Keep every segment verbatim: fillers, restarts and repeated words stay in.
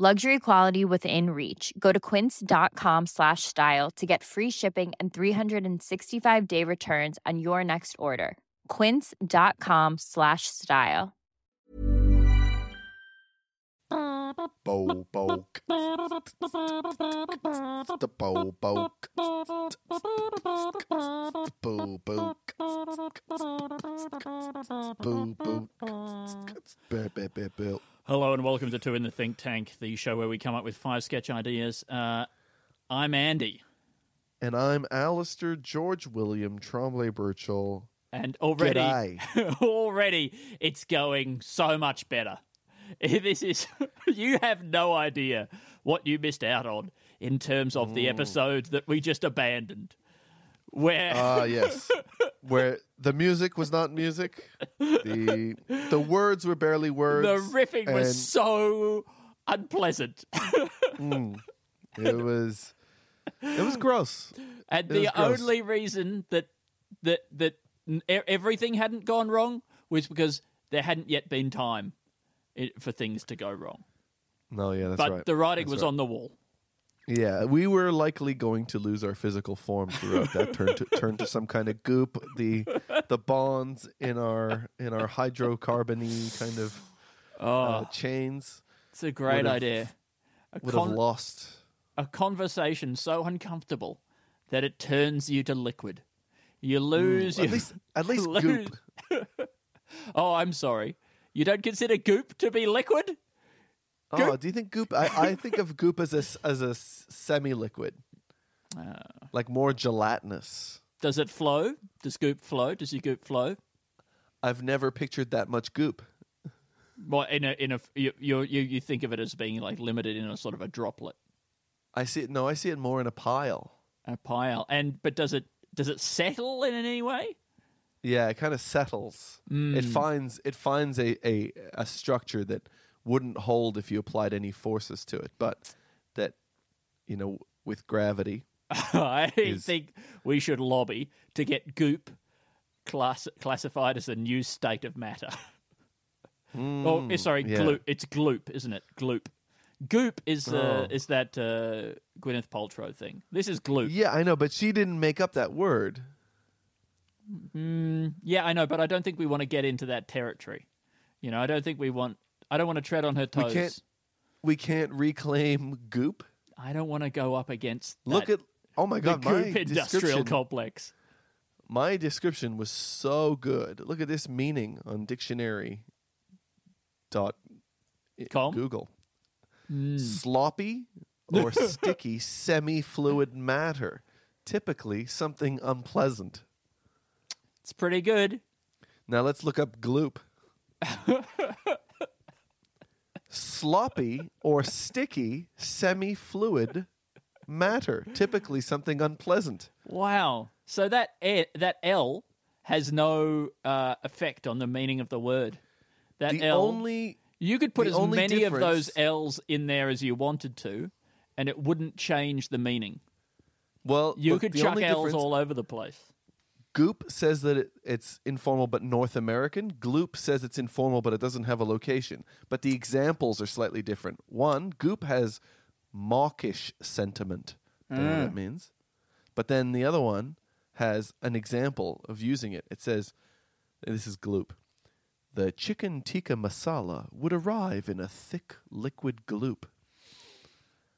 Luxury quality within reach. Go to quince.com slash style to get free shipping and three hundred sixty-five day returns on your next order. Quince.com slash style. Bo-bo-k. The bo-bo-k. The boo-boo-k. Boo-boo-k. Hello and welcome to Two in the Think Tank, the show where we come up with five sketch ideas. Uh, I'm Andy. And I'm Alistair George William Trombley Birchall. And already, already it's going so much better. This is, you have no idea what you missed out on in terms of the episodes that we just abandoned. Where Ah, uh, yes. Where the music was not music. The the words were barely words. The riffing and... was so unpleasant. mm, it was it was gross. And it the only gross. reason that that that everything hadn't gone wrong was because there hadn't yet been time it, for things to go wrong. No, yeah, that's but right. But the writing that's was right. on the wall. Yeah, we were likely going to lose our physical form throughout that turn to turn to some kind of goop. The the bonds in our in our hydrocarbony kind of oh, uh, chains. It's a great idea. A would con- have lost a conversation so uncomfortable that it turns you to liquid. You lose. Mm, at you least, at least lose. Goop. Oh, I'm sorry. You don't consider goop to be liquid? Goop? Oh, do you think goop? I, I think of goop as a, as a semi-liquid, uh, like more gelatinous. Does it flow? Does goop flow? Does your goop flow? I've never pictured that much goop. Well, in a in a you you you think of it as being like limited in a sort of a droplet. I see it. No, I see it more in a pile. A pile, and but does it does it settle in any way? Yeah, it kind of settles. Mm. It finds it finds a, a, a structure that wouldn't hold if you applied any forces to it, but that, you know, with gravity. I is... think we should lobby to get goop class- classified as a new state of matter. mm, oh, sorry, yeah. gloop. It's gloop, isn't it? Gloop. Goop is uh, oh. is that uh, Gwyneth Paltrow thing. This is gloop. Yeah, I know, but she didn't make up that word. Mm, yeah, I know, but I don't think we want to get into that territory. You know, I don't think we want... I don't want to tread on her toes. We can't, we can't reclaim goop. I don't want to go up against that. Look at oh my god, the goop my industrial complex. My description was so good. Look at this meaning on dictionary. Dot Com? Google. Mm. Sloppy or sticky semi-fluid matter, typically something unpleasant. It's pretty good. Now let's look up gloop. Sloppy or sticky semi-fluid matter, typically something unpleasant. Wow. So that e- that L has no uh, effect on the meaning of the word. That the L, only, you could put as many of those L's in there as you wanted to, and it wouldn't change the meaning. Well, you look, could chuck L's all over the place. Goop says that it, it's informal but North American. Gloop says it's informal but it doesn't have a location. But the examples are slightly different. One, goop has mawkish sentiment. I don't mm. know what that means. But then the other one has an example of using it. It says, and this is gloop, the chicken tikka masala would arrive in a thick liquid gloop.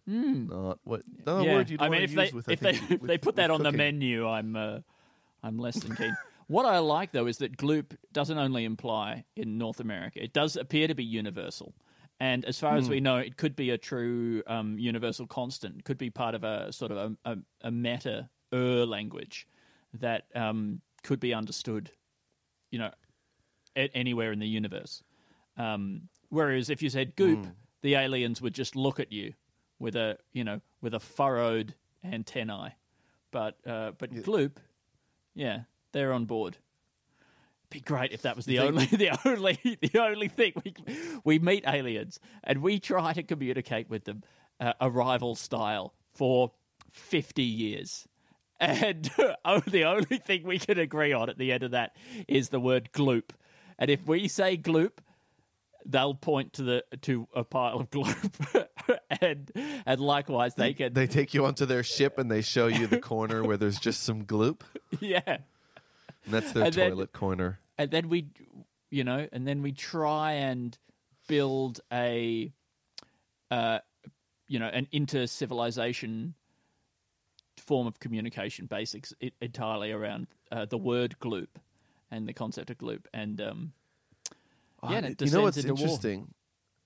Mm. Not what, not yeah. a word you'd I want mean, to if use they, with if they, with, if they put that on cooking. The menu, I'm... Uh, I'm less than keen. What I like, though, is that gloop doesn't only imply in North America. It does appear to be universal. And as far mm. as we know, it could be a true um, universal constant. It could be part of a sort of a, a, a meta-er language that um, could be understood, you know, a- anywhere in the universe. Um, whereas if you said goop, mm. the aliens would just look at you with a, you know, with a furrowed antennae. But uh, but yeah. Gloop, yeah, they're on board. It'd be great if that was the think- only the only the only thing we we meet aliens and we try to communicate with them uh, arrival style for fifty years. And oh, the only thing we can agree on at the end of that is the word gloop. And if we say gloop, they'll point to the to a pile of gloop. and and likewise, they, they can... They take you onto their ship and they show you the corner where there's just some gloop. Yeah. And that's their and toilet then, corner. And then we, you know, and then we try and build a, uh, you know, an inter-civilization form of communication basics it, entirely around uh, the word gloop and the concept of gloop. And, um, yeah, and it you know what's interesting? War.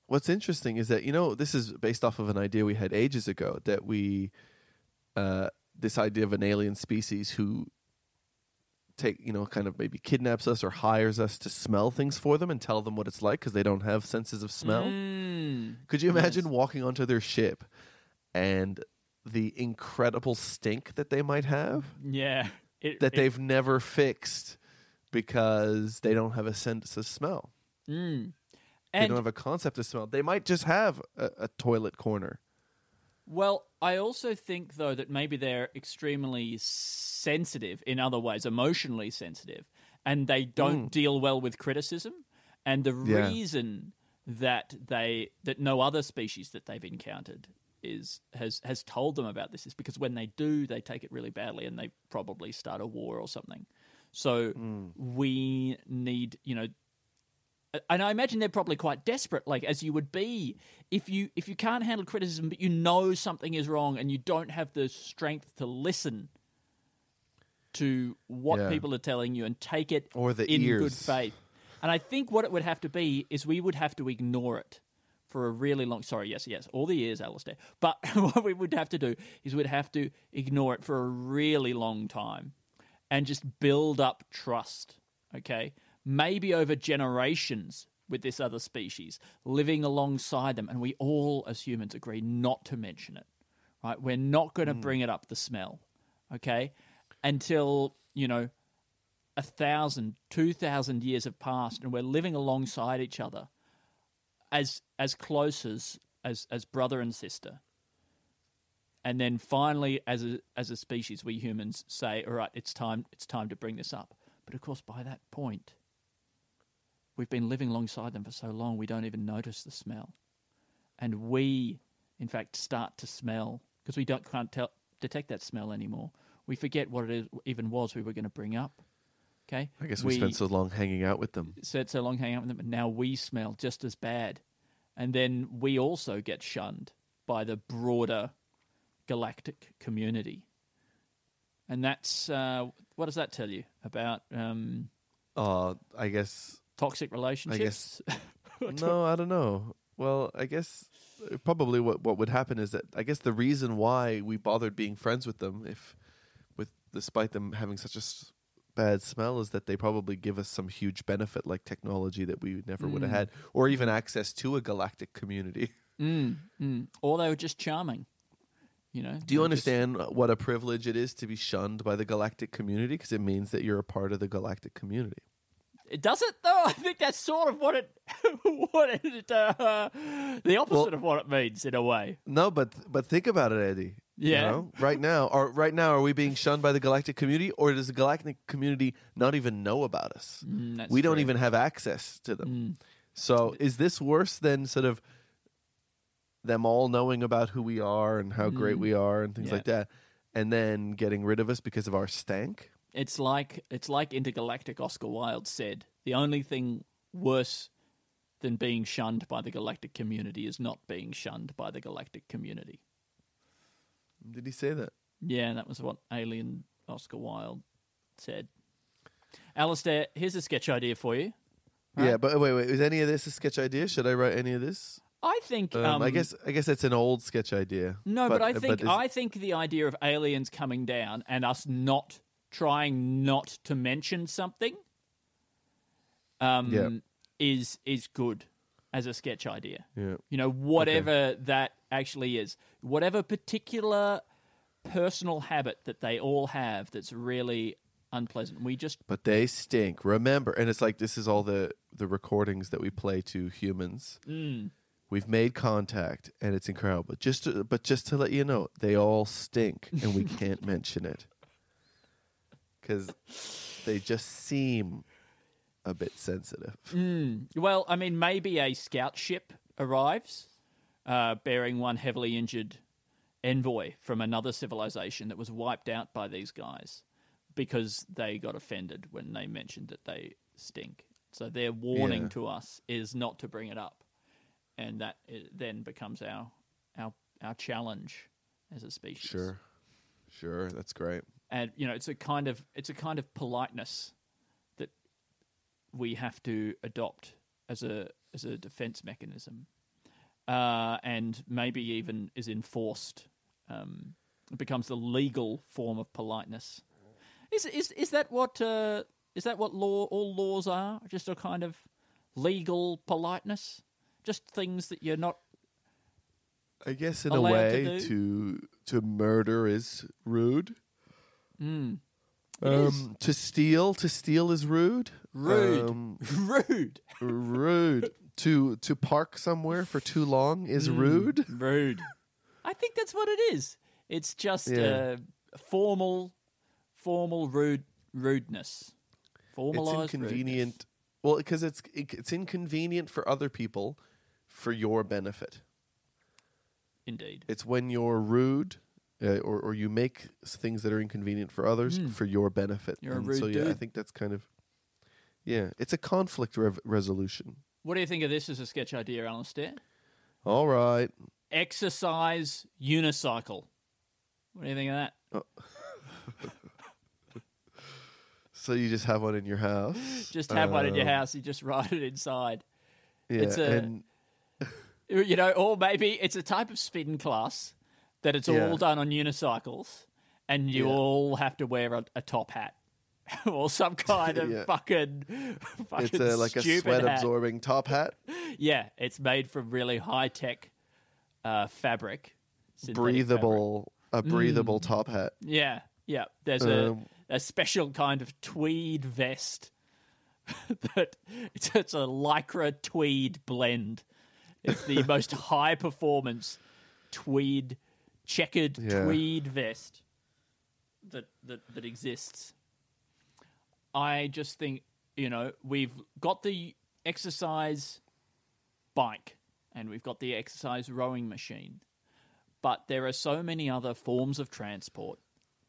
What's interesting is that, you know, this is based off of an idea we had ages ago, that we, uh, this idea of an alien species who take, you know, kind of maybe kidnaps us or hires us to smell things for them and tell them what it's like because they don't have senses of smell. Mm. Could you imagine yes. walking onto their ship and the incredible stink that they might have? Yeah. It, that it, they've never fixed because they don't have a sense of smell. Mm. They and don't have a concept of smell. They might just have a, a toilet corner. Well, I also think, though, that maybe they're extremely sensitive in other ways, emotionally sensitive, and they don't mm. deal well with criticism. And the yeah. reason that they that no other species that they've encountered is has has told them about this is because when they do, they take it really badly and they probably start a war or something. So mm. we need, you know, and I imagine they're probably quite desperate, like as you would be if you if you can't handle criticism, but you know something is wrong and you don't have the strength to listen to what yeah. people are telling you and take it or the in ears. Good faith. And I think what it would have to be is we would have to ignore it for a really long... Sorry, yes, yes, all the ears, Alistair. But what we would have to do is we'd have to ignore it for a really long time and just build up trust, okay? Maybe over generations with this other species, living alongside them. And we all, as humans, agree not to mention it, right? We're not going to mm. bring it up, the smell, okay? Until, you know, a thousand, two thousand years have passed and we're living alongside each other as as close as, as, as brother and sister. And then finally, as a, as a species, we humans say, all right, it's time, it's time to bring this up. But of course, by that point, we've been living alongside them for so long, we don't even notice the smell. And we, in fact, start to smell because we don't can't tell, detect that smell anymore. We forget what it is, even was we were going to bring up. Okay, I guess we, we spent so long hanging out with them. Spent so long hanging out with them, and now we smell just as bad. And then we also get shunned by the broader galactic community. And that's uh, what does that tell you about? Um, uh, I guess toxic relationships. I guess, no, I don't know. Well, I guess probably what, what would happen is that I guess the reason why we bothered being friends with them, if with despite them having such a s- bad smell, is that they probably give us some huge benefit like technology that we never mm. would have had, or even access to a galactic community. Mm, mm. Or they were just charming. You know, do you understand just... what a privilege it is to be shunned by the galactic community? Because it means that you're a part of the galactic community. It doesn't, though. I think that's sort of what it, what it, uh, the opposite well, of what it means in a way. No, but but think about it, Eddie. Yeah. You know, right now, are right now, are we being shunned by the galactic community, or does the galactic community not even know about us? Mm, we true. don't even have access to them. Mm. So, is this worse than sort of them all knowing about who we are and how great we are and things yeah. like that, and then getting rid of us because of our stank? It's like it's like intergalactic Oscar Wilde said, the only thing worse than being shunned by the galactic community is not being shunned by the galactic community. Did he say that? Yeah, that was what Alien Oscar Wilde said. Alistair, here's a sketch idea for you. Right? Yeah, but wait, wait, is any of this a sketch idea? Should I write any of this? I think um, um, I guess I guess it's an old sketch idea. No, but, but I think but I think the idea of aliens coming down and us not trying not to mention something um, yeah. is is good as a sketch idea. Yeah. You know, whatever okay. that actually is, whatever particular personal habit that they all have that's really unpleasant. We just But they stink. Remember, and it's like this is all the, the recordings that we play to humans. Mm. We've made contact, and it's incredible. But just to, but just to let you know, they all stink, and we can't mention it. Because they just seem a bit sensitive. Mm. Well, I mean, maybe a scout ship arrives uh, bearing one heavily injured envoy from another civilization that was wiped out by these guys because they got offended when they mentioned that they stink. So their warning yeah. to us is not to bring it up. And that then becomes our our our challenge as a species. Sure, sure, that's great. And you know, it's a kind of it's a kind of politeness that we have to adopt as a as a defense mechanism, uh, and maybe even is enforced. Um, it becomes the legal form of politeness. Is is is that what uh, is that what law all laws are? Just a kind of legal politeness. Just things that you're not. I guess in a way, to, to to murder is rude. Mm. Um, is. To steal, to steal is rude. Rude, um, rude, rude. To to park somewhere for too long is mm. rude. Rude. I think that's what it is. It's just yeah. uh, formal, formal rude rudeness. Formalized. It's inconvenient. Rudeness. Well, because it's it, it's inconvenient for other people. For your benefit. Indeed. It's when you're rude uh, or, or you make things that are inconvenient for others mm. for your benefit. You're and a rude so, yeah, dude. I think that's kind of, yeah, it's a conflict re- resolution. What do you think of this as a sketch idea, Alistair? All right. Exercise unicycle. What do you think of that? Oh. So you just have one in your house? Just have uh, one in your house. You just ride it inside. Yeah, it's a... And- You know, or maybe it's a type of spin class that it's yeah. all done on unicycles and you yeah. all have to wear a, a top hat or some kind of yeah. fucking, fucking It's a, like a sweat-absorbing top hat. Yeah, it's made from really high-tech uh, fabric. Breathable, fabric. A breathable mm. top hat. Yeah, yeah. There's um, a, a special kind of tweed vest that it's, it's a lycra tweed blend. It's the most high-performance tweed, checkered yeah. tweed vest that, that that exists. I just think, you know, we've got the exercise bike and we've got the exercise rowing machine, but there are so many other forms of transport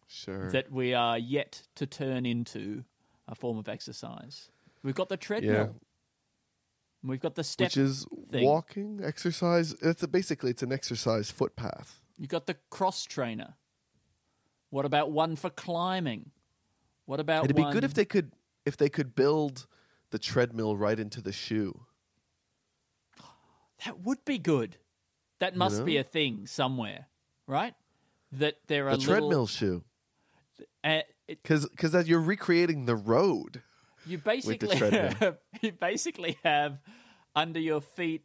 sure. that we are yet to turn into a form of exercise. We've got the treadmill. Yeah. We've got the step Which is thing. walking, exercise. It's a, basically, it's an exercise footpath. You've got the cross trainer. What about one for climbing? What about It'd one... be good if they could if they could build the treadmill right into the shoe. That would be good. That must you know? be a thing somewhere, right? That there are the little... treadmill shoe. Because uh, it... because you're recreating the road. You basically have, you basically have under your feet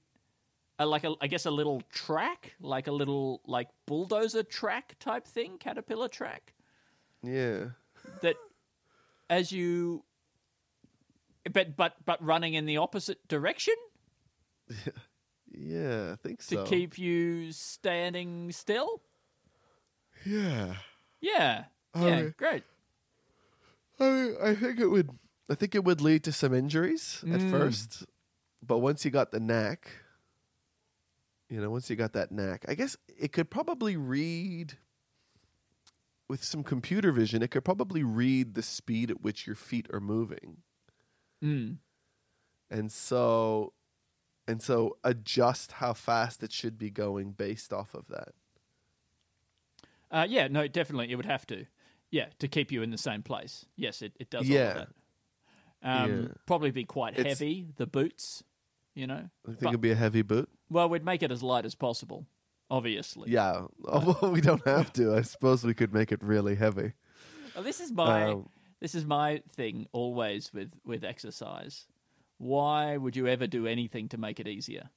a, like a I guess a little track, like a little like bulldozer track type thing, caterpillar track. Yeah. That as you but but but running in the opposite direction? Yeah, I think so. To keep you standing still? Yeah. Yeah. I, yeah, great. I I think it would I think it would lead to some injuries at mm. first, but once you got the knack, you know, once you got that knack, I guess it could probably read, with some computer vision, it could probably read the speed at which your feet are moving. Mm. And so, and so adjust how fast it should be going based off of that. Uh, yeah, no, definitely. It would have to. Yeah, to keep you in the same place. Yes, it, it does yeah. all of that. Um, yeah. Probably be quite it's, heavy, the boots, you know. I think but, it'd be a heavy boot. Well, we'd make it as light as possible, obviously. Yeah, but, well, we don't have to. I suppose we could make it really heavy. Well, this is my um, this is my thing always with, with exercise. Why would you ever do anything to make it easier?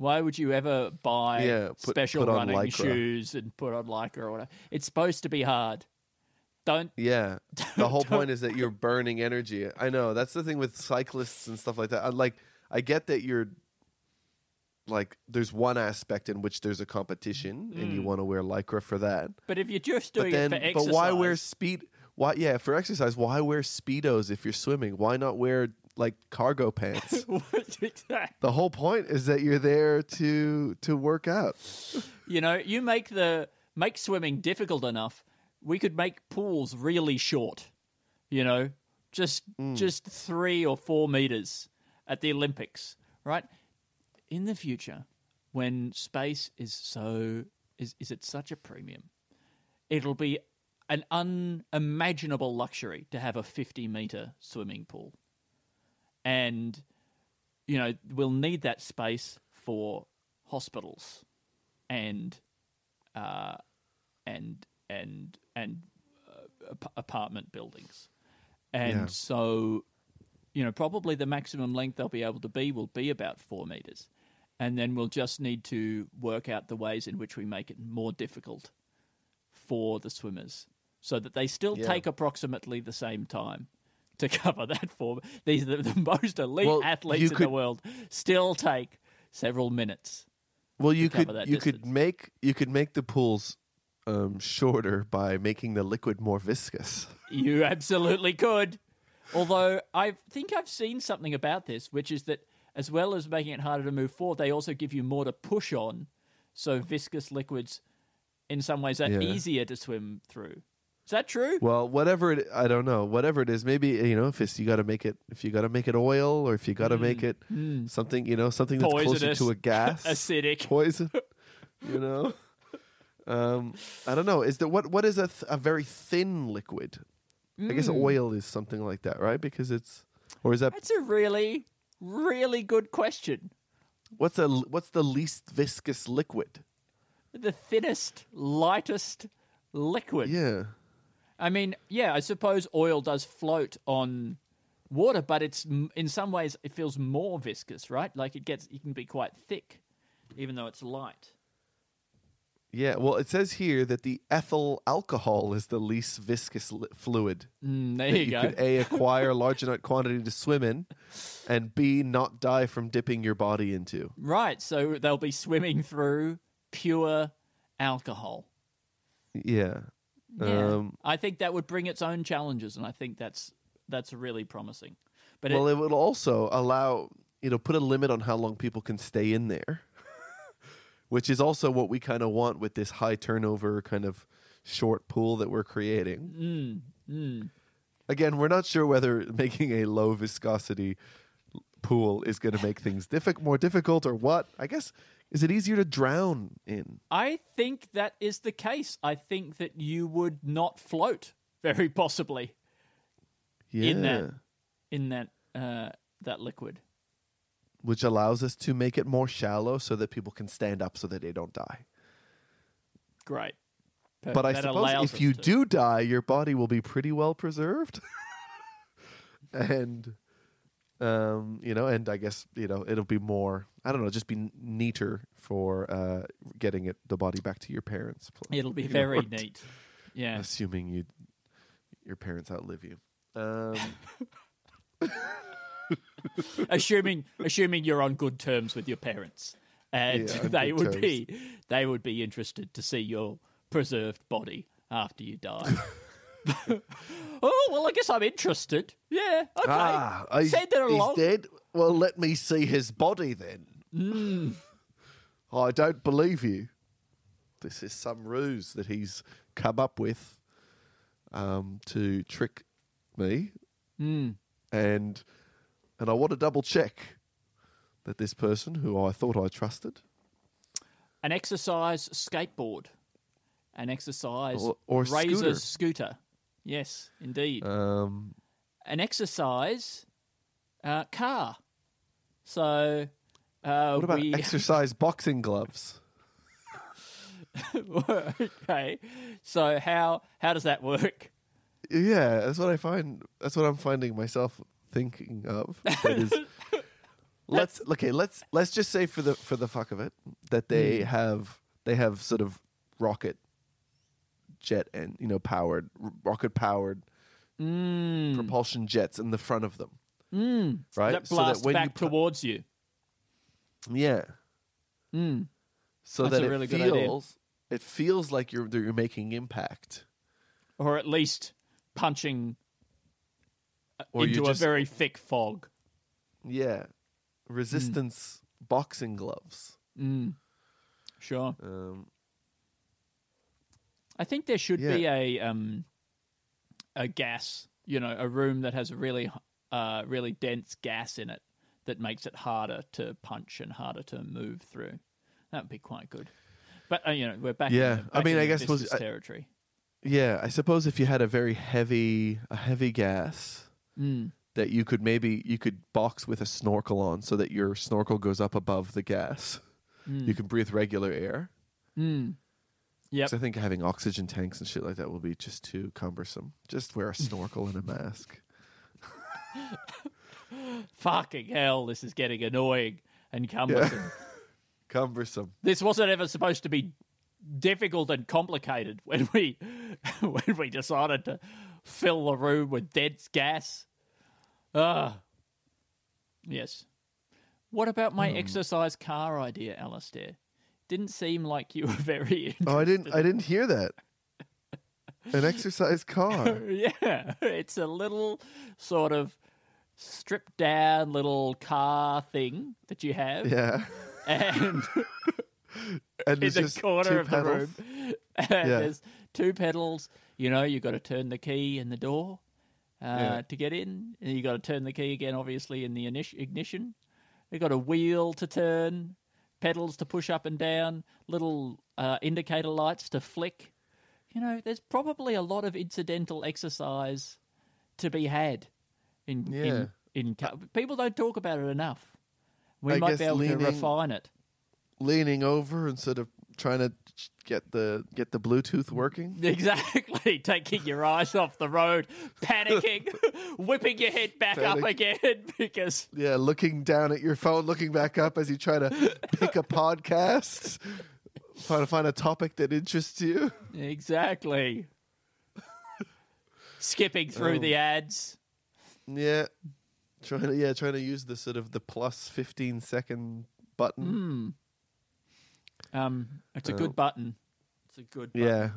Why would you ever buy yeah, put, special put running Lycra. shoes and put on Lycra or whatever? It's supposed to be hard. Don't. Yeah. Don't, the whole don't. point is that you're burning energy. I know. That's the thing with cyclists and stuff like that. I, like, I get that you're, like, there's one aspect in which there's a competition mm. and you want to wear Lycra for that. But if you're just doing then, it for exercise. But why wear speed? Why, yeah, for exercise, why wear Speedos if you're swimming? Why not wear, like, cargo pants? The whole point is that you're there to to work out. You know, you make the make swimming difficult enough, we could make pools really short, you know, just mm. just three or four meters at the Olympics, right? In the future, when space is so is is at such a premium, it'll be an unimaginable luxury to have a fifty meter swimming pool. And, you know, we'll need that space for hospitals and, uh, and, and, and uh, ap- apartment buildings. And yeah. so, you know, probably the maximum length they'll be able to be will be about four meters. And then we'll just need to work out the ways in which we make it more difficult for the swimmers, so that they still yeah. take approximately the same time to cover that form. These are the, the most elite well, athletes in could, the world still take several minutes. Well, you could you distance. could make you could make the pools um, shorter by making the liquid more viscous. You absolutely could. Although I think I've seen something about this, which is that as well as making it harder to move forward, they also give you more to push on. So viscous liquids, in some ways, are yeah. easier to swim through. Is that true? Well, whatever it, I don't know. Whatever it is, maybe, you know, if it's, you got to make it, if you got to make it oil, or if you got to mm. make it mm. something, you know, something that's poisonous, closer to a gas, acidic, poison. You know, um, I don't know. Is that what? What is a th- a very thin liquid? Mm. I guess oil is something like that, right? Because it's, or is that? That's a really, really good question. What's a what's the least viscous liquid? The thinnest, lightest liquid. Yeah. I mean, yeah, I suppose oil does float on water, but it's in some ways it feels more viscous, right? Like it gets, it can be quite thick, even though it's light. Yeah, well, it says here that the ethyl alcohol is the least viscous li- fluid. Mm, there you, you go. You could A, acquire large enough quantity to swim in, and B, not die from dipping your body into. Right, so they'll be swimming through pure alcohol. Yeah. Yeah. Um, I think that would bring its own challenges, and I think that's that's really promising. But well, it, it would also allow, you know, put a limit on how long people can stay in there, which is also what we kind of want with this high turnover kind of short pool that we're creating. Mm, mm. Again, we're not sure whether making a low viscosity pool is going to make things diffi- more difficult or what. I guess. Is it easier to drown in? I think that is the case. I think that you would not float, very possibly, yeah. in that in that uh, that liquid, which allows us to make it more shallow so that people can stand up so that they don't die. Great, Perfect. But I that suppose if you to. do die, your body will be pretty well preserved, and. Um, you know, and I guess, you know, it'll be more, I don't know, just be neater for uh, getting it the body back to your parents. It'll be very know, neat. Yeah. Assuming you your parents outlive you. Um. assuming assuming you're on good terms with your parents. And yeah, they would terms. be they would be interested to see your preserved body after you die. Oh, well, I guess I'm interested. Yeah, okay. Ah, Send it along. He's dead? Well, let me see his body then. Mm. Oh, I don't believe you. This is some ruse that he's come up with um, to trick me. Mm. And and I want to double check that this person who I thought I trusted. An exercise skateboard. An exercise or, or razor scooter. scooter. Yes, indeed. Um, An exercise uh, car. So, uh, what about we... exercise boxing gloves? Okay. So how how does that work? Yeah, that's what I find. That's what I'm finding myself thinking of. That is, let's okay. Let's let's just say for the for the fuck of it that they mm. have they have sort of rocket jet and you know powered rocket powered mm. propulsion jets in the front of them, mm. right? That blast so that when back you pl- towards you. Yeah. Mm. So That's that a really it feels good idea. It feels like you're you're making impact, or at least punching or into just, a very thick fog. Yeah, resistance mm. boxing gloves. Mm. Sure. Um, I think there should yeah. be a um, a gas, you know, a room that has a really uh, really dense gas in it that makes it harder to punch and harder to move through. That would be quite good. But, uh, you know, we're back yeah. in the, back I mean, in I guess was, territory. I, yeah, I suppose if you had a very heavy a heavy gas mm. that you could maybe, you could box with a snorkel on so that your snorkel goes up above the gas. Mm. You can breathe regular air. Mm. Yeah. Because I think having oxygen tanks and shit like that will be just too cumbersome. Just wear a snorkel and a mask. Fucking hell, this is getting annoying and cumbersome. Yeah. Cumbersome. This wasn't ever supposed to be difficult and complicated when we when we decided to fill the room with dense gas. Ah, uh, yes. What about my um, exercise car idea, Alistair? Didn't seem like you were very interested. Oh, I didn't. I didn't hear that. An exercise car. Yeah, it's a little sort of stripped down little car thing that you have. Yeah. And, and in the corner of pedals. the room, and yeah. there's two pedals. You know, you've got to turn the key in the door uh, yeah. to get in. And you got to turn the key again, obviously, in the ignition. You've got a wheel to turn, pedals to push up and down, little uh, indicator lights to flick. You know, there's probably a lot of incidental exercise to be had. In, yeah. in, in car- People don't talk about it enough. We I might be able leaning, to refine it. Leaning over and sort of trying to get the get the Bluetooth working. Exactly. Taking your eyes off the road, panicking, whipping your head back Panic. up again because yeah, looking down at your phone, looking back up as you try to pick a podcast, trying to find a topic that interests you. Exactly. Skipping through um, the ads. Yeah. Trying to, yeah, trying to use the sort of the plus fifteen second button. Mm. Um, it's a oh. good button. It's a good button. Yeah.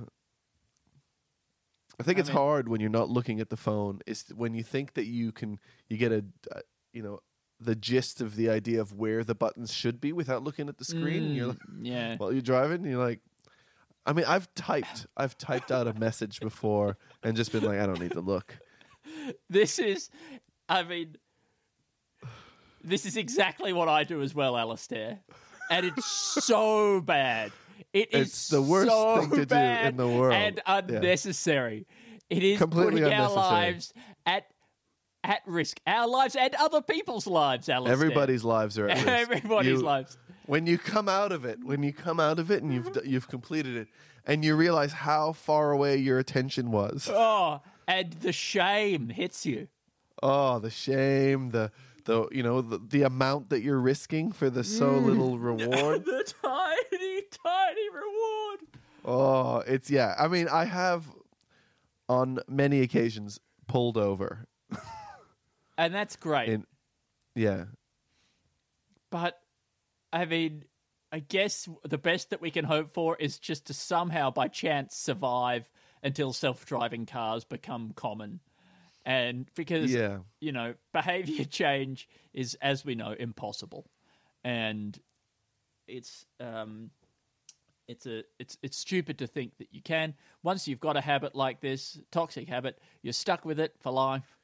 I think I it's mean, hard when you're not looking at the phone. It's when you think that you can, you get a, uh, you know, the gist of the idea of where the buttons should be without looking at the screen. Mm, you're like, yeah. While you're driving, you're like, I mean, I've typed, I've typed out a message before and just been like, I don't need to look. This is, I mean. This is exactly what I do as well, Alistair. And it's so bad. It is it's the worst so thing to do in the world. And unnecessary. Yeah. It is completely putting our lives at at risk. Our lives and other people's lives, Alistair. Everybody's lives are at risk. Everybody's you, lives. When you come out of it, when you come out of it and you've you've completed it and you realize how far away your attention was. Oh, and the shame hits you. Oh, the shame, the The you know the, the amount that you're risking for the so little reward, the tiny tiny reward. Oh, it's yeah. I mean, I have on many occasions pulled over, and that's great. And, yeah, but I mean, I guess the best that we can hope for is just to somehow, by chance, survive until self-driving cars become common. And because, yeah. you know, behavior change is, as we know, impossible. And it's um, it's a it's it's stupid to think that you can. Once you've got a habit like this, toxic habit, you're stuck with it for life.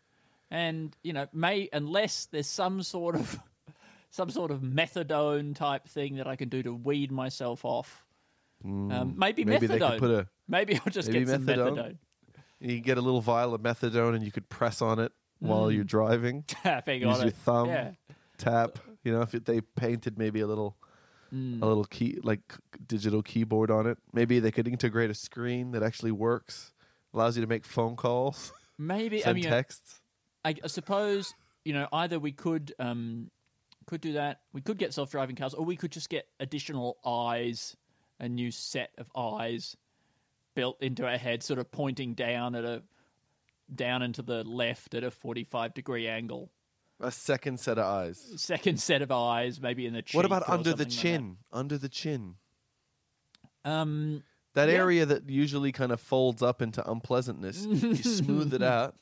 And, you know, may unless there's some sort of some sort of methadone type thing that I can do to weed myself off. Mm, um, maybe, maybe methadone. They could put a, maybe I'll just maybe get some methadone. methadone. You get a little vial of methadone and you could press on it mm. while you're driving. Tapping Use on your it. thumb, yeah. tap. You know, if it, they painted maybe a little mm. a little key, like digital keyboard on it. Maybe they could integrate a screen that actually works, allows you to make phone calls, maybe send I mean, texts. I, I suppose, you know, either we could um, Could do that. We could get self-driving cars, or we could just get additional eyes, a new set of eyes built into our head, sort of pointing down at a down and to the left at a forty-five degree angle. A second set of eyes. Second set of eyes, maybe in the chin. What about under the chin? Like under the chin. Um, that yeah. area that usually kind of folds up into unpleasantness. You smooth it out.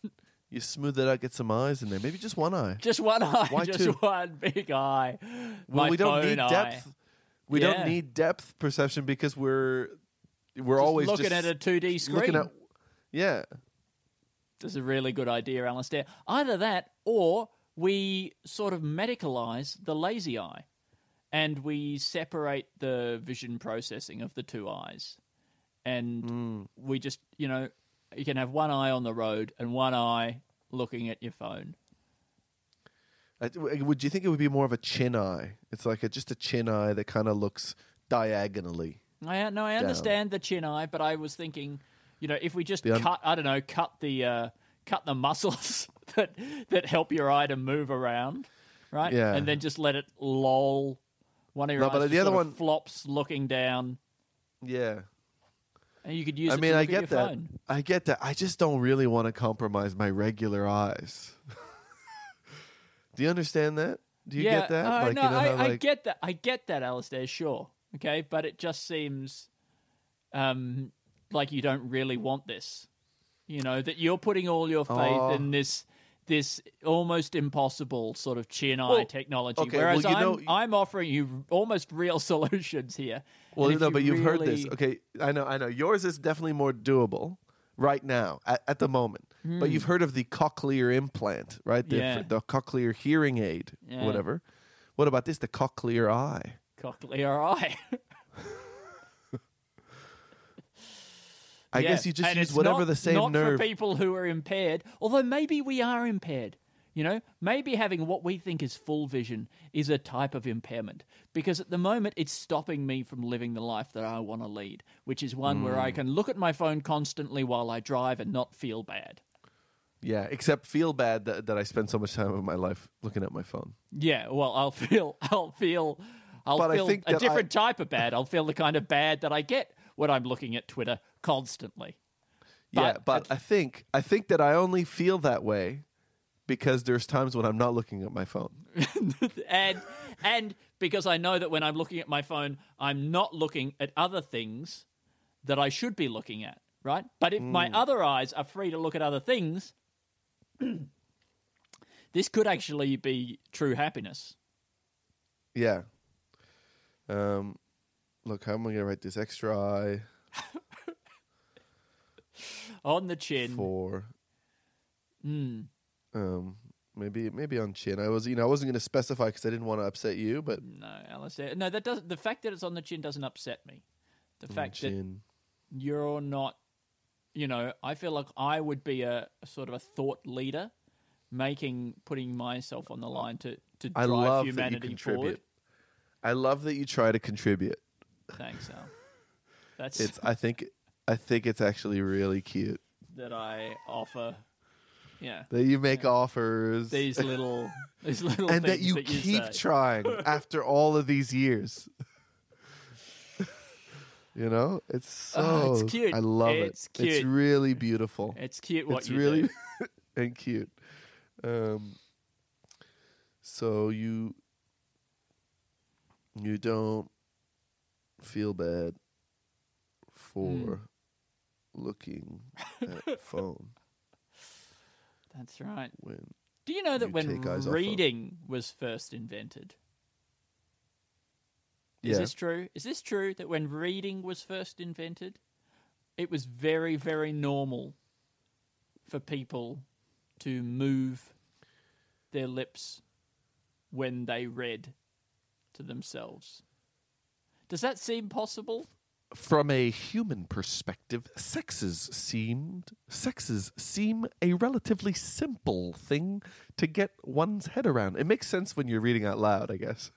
You smooth it out, get some eyes in there. Maybe just one eye. Just one eye. Why just two? One big eye. Well, My we don't need depth. Eye. We yeah. don't need depth perception because we're we're just always looking just at a two D screen. Looking at, yeah. That's a really good idea, Alistair. Either that or we sort of medicalize the lazy eye and we separate the vision processing of the two eyes. And mm. we just, you know, you can have one eye on the road and one eye looking at your phone. Uh, would you think it would be more of a chin eye? It's like a, just a chin eye that kind of looks diagonally. I, no, I understand down. the chin eye, but I was thinking, you know, if we just un- cut, I don't know, cut the... Uh, Cut the muscles that that help your eye to move around, right? Yeah. And then just let it loll. One of your no, eyes but the just other one... flops looking down. Yeah. And you could use I it mean, to I get that. Phone. I get that. I just don't really want to compromise my regular eyes. Do you understand that? Do you yeah, get that? Uh, like, no, you know, I, how, like... I get that. I get that, Alistair, sure. Okay, but it just seems um, like you don't really want this. You know, that you're putting all your faith oh. in this this almost impossible sort of chin-eye well, technology, okay, whereas well, I'm, know, I'm offering you almost real solutions here. Well, no, you but you've really... heard this. Okay, I know, I know. Yours is definitely more doable right now, at, at the moment. Mm. But you've heard of the cochlear implant, right? The, yeah. the cochlear hearing aid, yeah. whatever. What about this? The cochlear eye. Cochlear eye. I yeah. guess you just and use whatever not, the same not nerve. Not for people who are impaired, although maybe we are impaired. You know, maybe having what we think is full vision is a type of impairment because at the moment it's stopping me from living the life that I want to lead, which is one mm. where I can look at my phone constantly while I drive and not feel bad. Yeah, except feel bad that, that I spend so much time of my life looking at my phone. Yeah, well, I'll feel, I'll feel, I'll but feel a different I... type of bad. I'll feel the kind of bad that I get when I'm looking at Twitter constantly. But yeah, but I think I think that I only feel that way because there's times when I'm not looking at my phone. and and because I know that when I'm looking at my phone, I'm not looking at other things that I should be looking at, right? But if mm. my other eyes are free to look at other things, this could actually be true happiness. Yeah. Um Look, how am I going to write this extra eye? On the chin. Four. Mm. Um, maybe, maybe on chin. I was, you know, I wasn't going to specify because I didn't want to upset you, but no, Alistair. No, that doesn't. The fact that it's on the chin doesn't upset me. The fact that you're not, you know, I feel like I would be a, a sort of a thought leader, making putting myself on the line to to drive I love humanity that you contribute. forward. I love that you try to contribute. Thanks, Al. That's it's. I think. I think it's actually really cute that I offer. Yeah, that you make yeah. offers. These little, these little, and things that you that keep you trying after all of these years. You know, it's so. Oh, it's cute. I love it's it. Cute. It's really beautiful. It's cute. What it's you really do. And cute. Um. So you. You don't. Feel bad for mm. looking at phone. That's right. When Do you know that you when reading was first invented? Yeah. Is this true? Is this true that when reading was first invented, it was very, very normal for people to move their lips when they read to themselves? Does that seem possible? From a human perspective, sexes seemed sexes seem a relatively simple thing to get one's head around. It makes sense when you're reading out loud, I guess.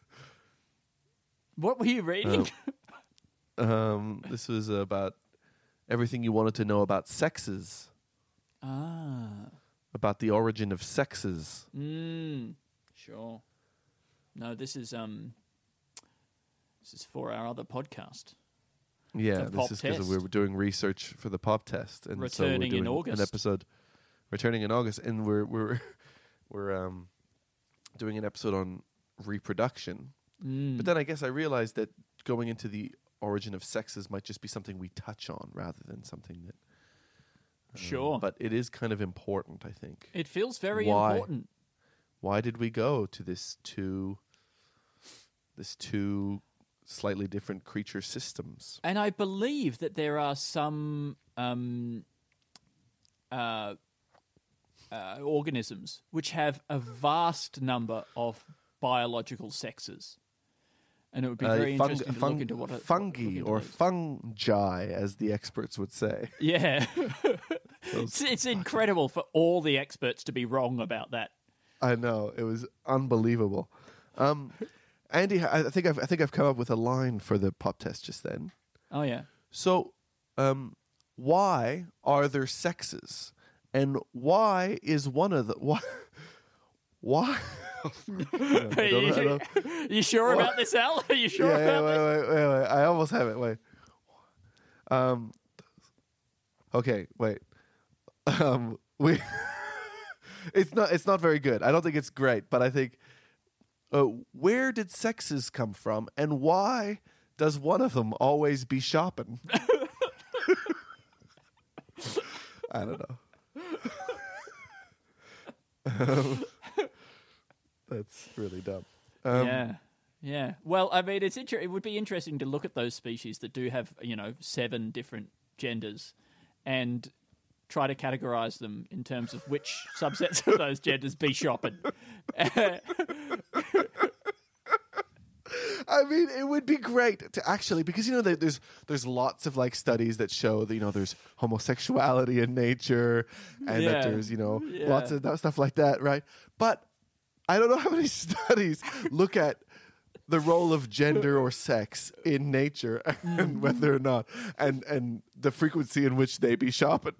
What were you reading? Um, um, this was about everything you wanted to know about sexes. Ah. About the origin of sexes. Mm, sure. No, this is um, this is for our other podcast. Yeah, this is because we were doing research for the Pop Test, and returning so we're doing in August. an episode returning in August, and we're we're we're um doing an episode on reproduction. Mm. But then I guess I realized that going into the origin of sexes might just be something we touch on rather than something that. Um, sure, but it is kind of important, I think. It feels very why, important. Why did we go to this two, this two slightly different creature systems? And I believe that there are some um, uh, uh, organisms which have a vast number of biological sexes, and it would be very uh, fung- interesting to fung- look into what a, fungi or fungi, as the experts would say. Yeah. It's, it's incredible for all the experts to be wrong about that. I know, it was unbelievable. Um, Andy, I think I've I think I've come up with a line for the Pop Test just then. Oh yeah. So, um, why are there sexes, and why is one of the why? Why? Are you, you sure what? about this, Al? Are you sure yeah, yeah, about wait, this? Wait, wait, wait, wait! I almost have it. Wait. Um. Okay. Wait. Um, we it's not it's not very good. I don't think it's great, but I think uh, where did sexes come from, and why does one of them always be shopping? I don't know. um, that's really dumb. Um, yeah. Yeah. Well, I mean, it's inter- it would be interesting to look at those species that do have, you know, seven different genders and try to categorize them in terms of which subsets of those genders be shopping. I mean, it would be great to actually, because, you know, there's there's lots of, like, studies that show that, you know, there's homosexuality in nature and yeah. that there's, you know, yeah. lots of stuff like that, right? But I don't know how many studies look at the role of gender or sex in nature and whether or not, and, and the frequency in which they be shopping.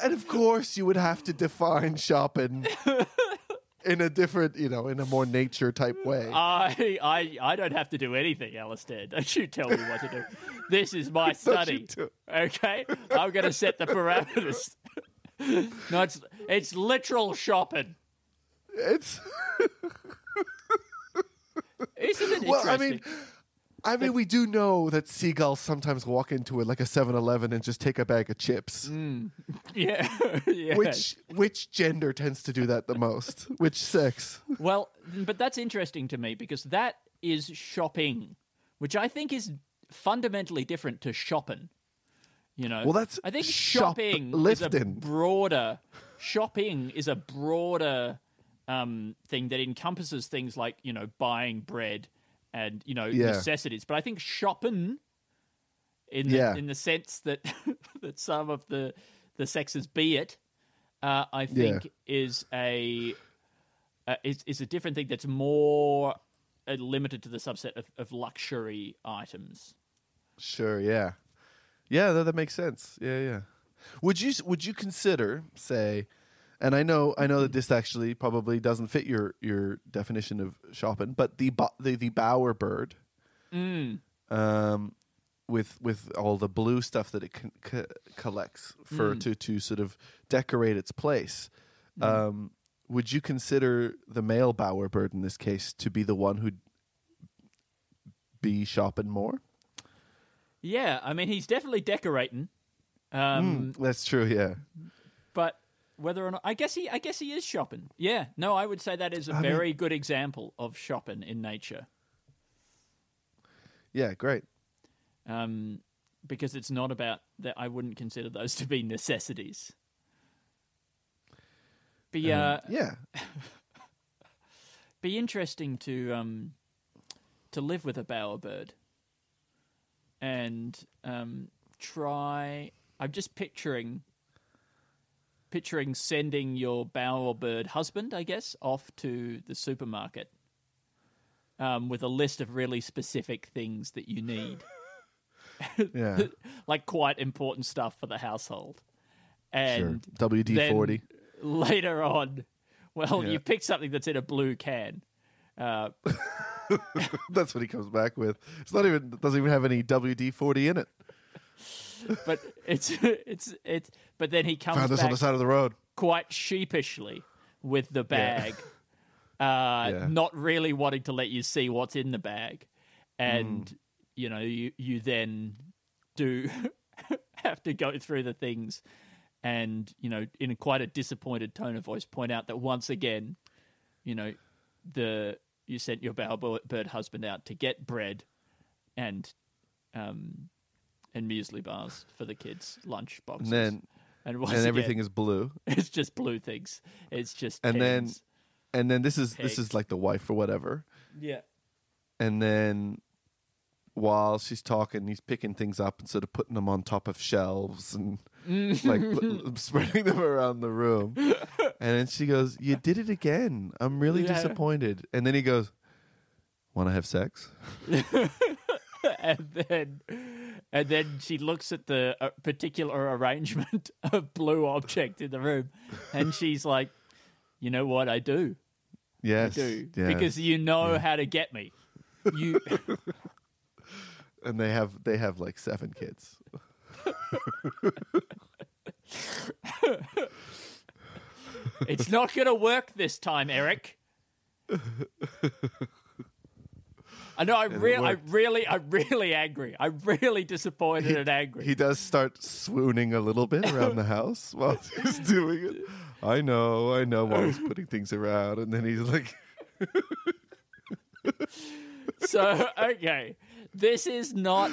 And of course, you would have to define shopping in a different, you know, in a more nature type way. I, I, I don't have to do anything, Alistair. Don't you tell me what to do. This is my study. Okay? I'm going to set the parameters. No, it's it's literal shopping. It's isn't it well, interesting? I mean, I mean, we do know that seagulls sometimes walk into it like a seven eleven and just take a bag of chips. Mm. Yeah. yeah, which which gender tends to do that the most? Which sex? Well, but that's interesting to me because that is shopping, which I think is fundamentally different to shopping. You know, well, that's I think shopping is a broader shopping is a broader um, thing that encompasses things like, you know, buying bread and, you know, yeah. necessities. But I think shopping in the, yeah. in the sense that that some of the, the sexes be it, uh, I think yeah. is a uh, is is a different thing that's more uh, limited to the subset of, of luxury items. Sure. Yeah. Yeah, that, that makes sense. Yeah, yeah. Would you would you consider, say, and I know I know that this actually probably doesn't fit your, your definition of shopping, but the the, the bowerbird, mm. um, with with all the blue stuff that it con- co- collects for mm. to, to sort of decorate its place, mm. um, would you consider the male bowerbird in this case to be the one who'd be shopping more? Yeah, I mean, he's definitely decorating. Um, mm, that's true, yeah. But whether or not... I guess he I guess he is shopping. Yeah, no, I would say that is a I very mean, good example of shopping in nature. Yeah, great. Um, because it's not about... that. I wouldn't consider those to be necessities. Be, um, uh, yeah. Be interesting to um, to live with a bowerbird. And um, try. I'm just picturing, picturing sending your bowerbird husband, I guess, off to the supermarket um, with a list of really specific things that you need, yeah, like quite important stuff for the household. And sure. W D forty. later on. Well, yeah. You picked something that's in a blue can. Uh, that's what he comes back with. It's not even it doesn't even have any W D forty in it. But it's it's it's. But then he comes Found this back on the side of the road quite sheepishly with the bag, yeah. uh, yeah. not really wanting to let you see what's in the bag, and mm. you know you you then do have to go through the things, and you know in quite a disappointed tone of voice point out that once again, you know the you sent your bowerbird husband out to get bread, and um. and muesli bars for the kids' lunch boxes. And then and, once and again, everything is blue. It's just blue things. It's just And pens, then and then this is pegs. This is like the wife or whatever. Yeah. And then while she's talking, he's picking things up and sort of putting them on top of shelves and like l- spreading them around the room. And then she goes, "You did it again. I'm really yeah. disappointed." And then he goes, "Want to have sex?" And then And then she looks at the particular arrangement of blue object in the room, and she's like, "You know what? I do. Yes, I do yes, because you know yeah. how to get me." You and they have they have like seven kids. It's not going to work this time, Eric. I know. I'm really, I really, I'm really angry. I'm really disappointed he, and angry. He does start swooning a little bit around the house while he's doing it. I know, I know. While he's putting things around, and then he's like, "So okay, this is not.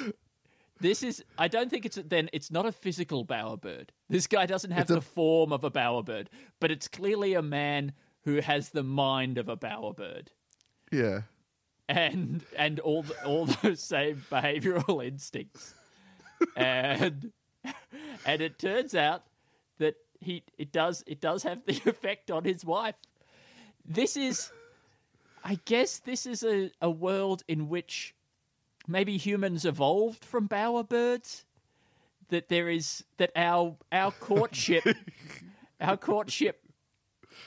This is. I don't think it's. Then it's not a physical bowerbird. This guy doesn't have it's the a... form of a bowerbird, but it's clearly a man who has the mind of a bowerbird. Yeah." And and all the, all those same behavioural instincts, and and it turns out that he it does it does have the effect on his wife. This is, I guess, this is a, a world in which maybe humans evolved from bowerbirds. That there is that our our courtship, our courtship,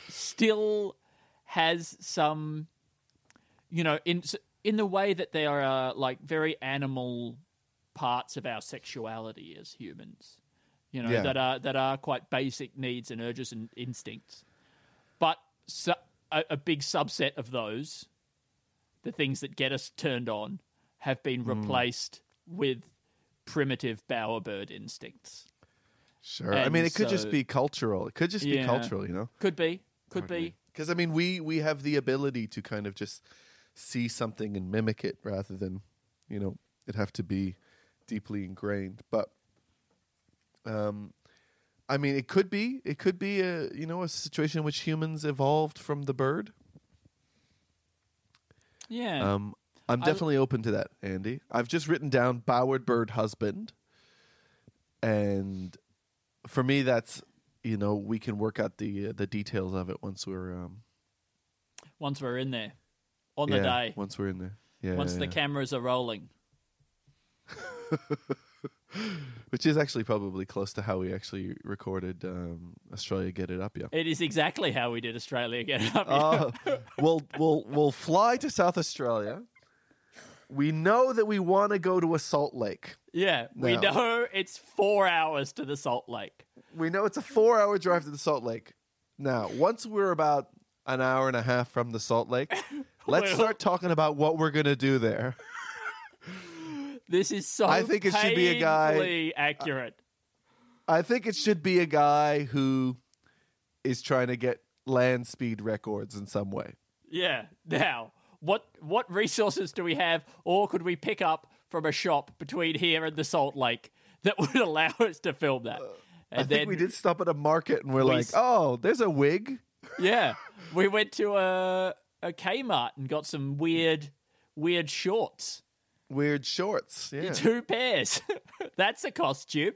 still has some. You know, in in the way that they are uh, like very animal parts of our sexuality as humans, you know, yeah. that are that are quite basic needs and urges and instincts, but su- a, a big subset of those, the things that get us turned on, have been replaced mm. with primitive bowerbird instincts. Sure, and I mean, it could so, just be cultural. It could just yeah, be cultural, you know. Could be, could okay. be, because I mean, we we have the ability to kind of just. See something and mimic it rather than, you know, it have to be deeply ingrained. But, um, I mean, it could be, it could be a, you know, a situation in which humans evolved from the bird. Yeah. Um, I'm definitely I... open to that, Andy. I've just written down Boward Bird Husband. And for me, that's, you know, we can work out the, uh, the details of it once we're, um, once we're in there. On the yeah, day. Once we're in there. Yeah, once yeah. the cameras are rolling. Which is actually probably close to how we actually recorded um, Australia Get It Up, yeah. It is exactly how we did Australia Get It Up. Yeah. Uh, we'll, we'll, we'll fly to South Australia. We know that we want to go to a salt lake. Yeah, now. We know it's four hours to the salt lake. We know it's a four-hour drive to the salt lake. Now, once we're about an hour and a half from the salt lake... Let's start talking about what we're going to do there. This is so I think it should be a guy accurate. I, I think it should be a guy who is trying to get land speed records in some way. Yeah. Now, what what resources do we have or could we pick up from a shop between here and the Salt Lake that would allow us to film that? And I think then we did stop at a market and we're we like, "Oh, there's a wig." Yeah. We went to a a Kmart and got some weird, weird shorts. Weird shorts, yeah. Two pairs. That's a costume.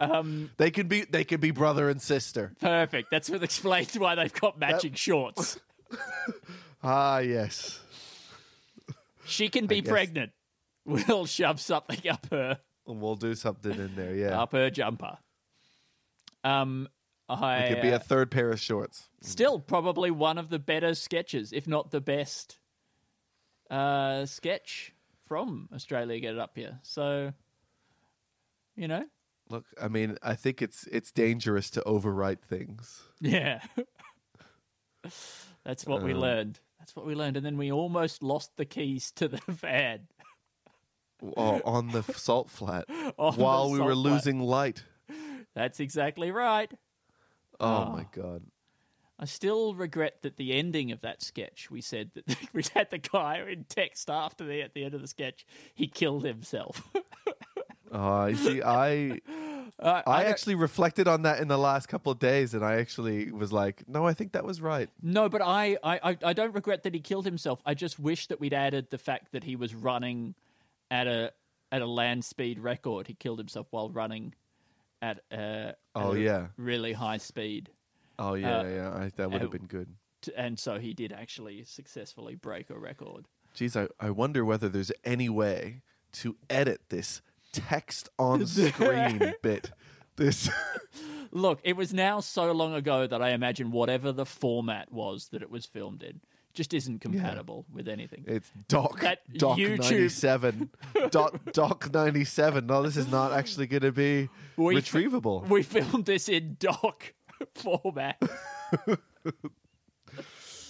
um, they could be, they could be brother and sister. Perfect. That's what explains why they've got matching that... shorts. Ah, yes. She can be pregnant. We'll shove something up her. We'll do something in there, yeah. Up her jumper. Um, I, it could be a third pair of shorts. Still probably one of the better sketches, if not the best uh, sketch from Australia. Get it up here. So, you know. Look, I mean, I think it's it's dangerous to overwrite things. Yeah. That's what um, we learned. That's what we learned. And then we almost lost the keys to the van. Oh, on the salt flat. While we were flat. Losing light. That's exactly right. Oh, oh, my God. I still regret that the ending of that sketch, we said that the, we had the guy in text after the, at the end of the sketch, he killed himself. Oh, you see, I, uh, I I actually I, reflected on that in the last couple of days, and I actually was like, no, I think that was right. No, but I, I, I don't regret that he killed himself. I just wish that we'd added the fact that he was running at a at a land speed record. He killed himself while running at uh, oh at yeah a really high speed. Oh yeah, uh, yeah, I, that would have been good. T- and so he did actually successfully break a record. Geez, I, I wonder whether there's any way to edit this text on screen bit. This look, it was now so long ago that I imagine whatever the format was that it was filmed in just isn't compatible yeah. with anything. It's doc that doc YouTube. ninety-seven dot doc ninety-seven. No, this is not actually going to be we retrievable. F- we filmed this in doc format.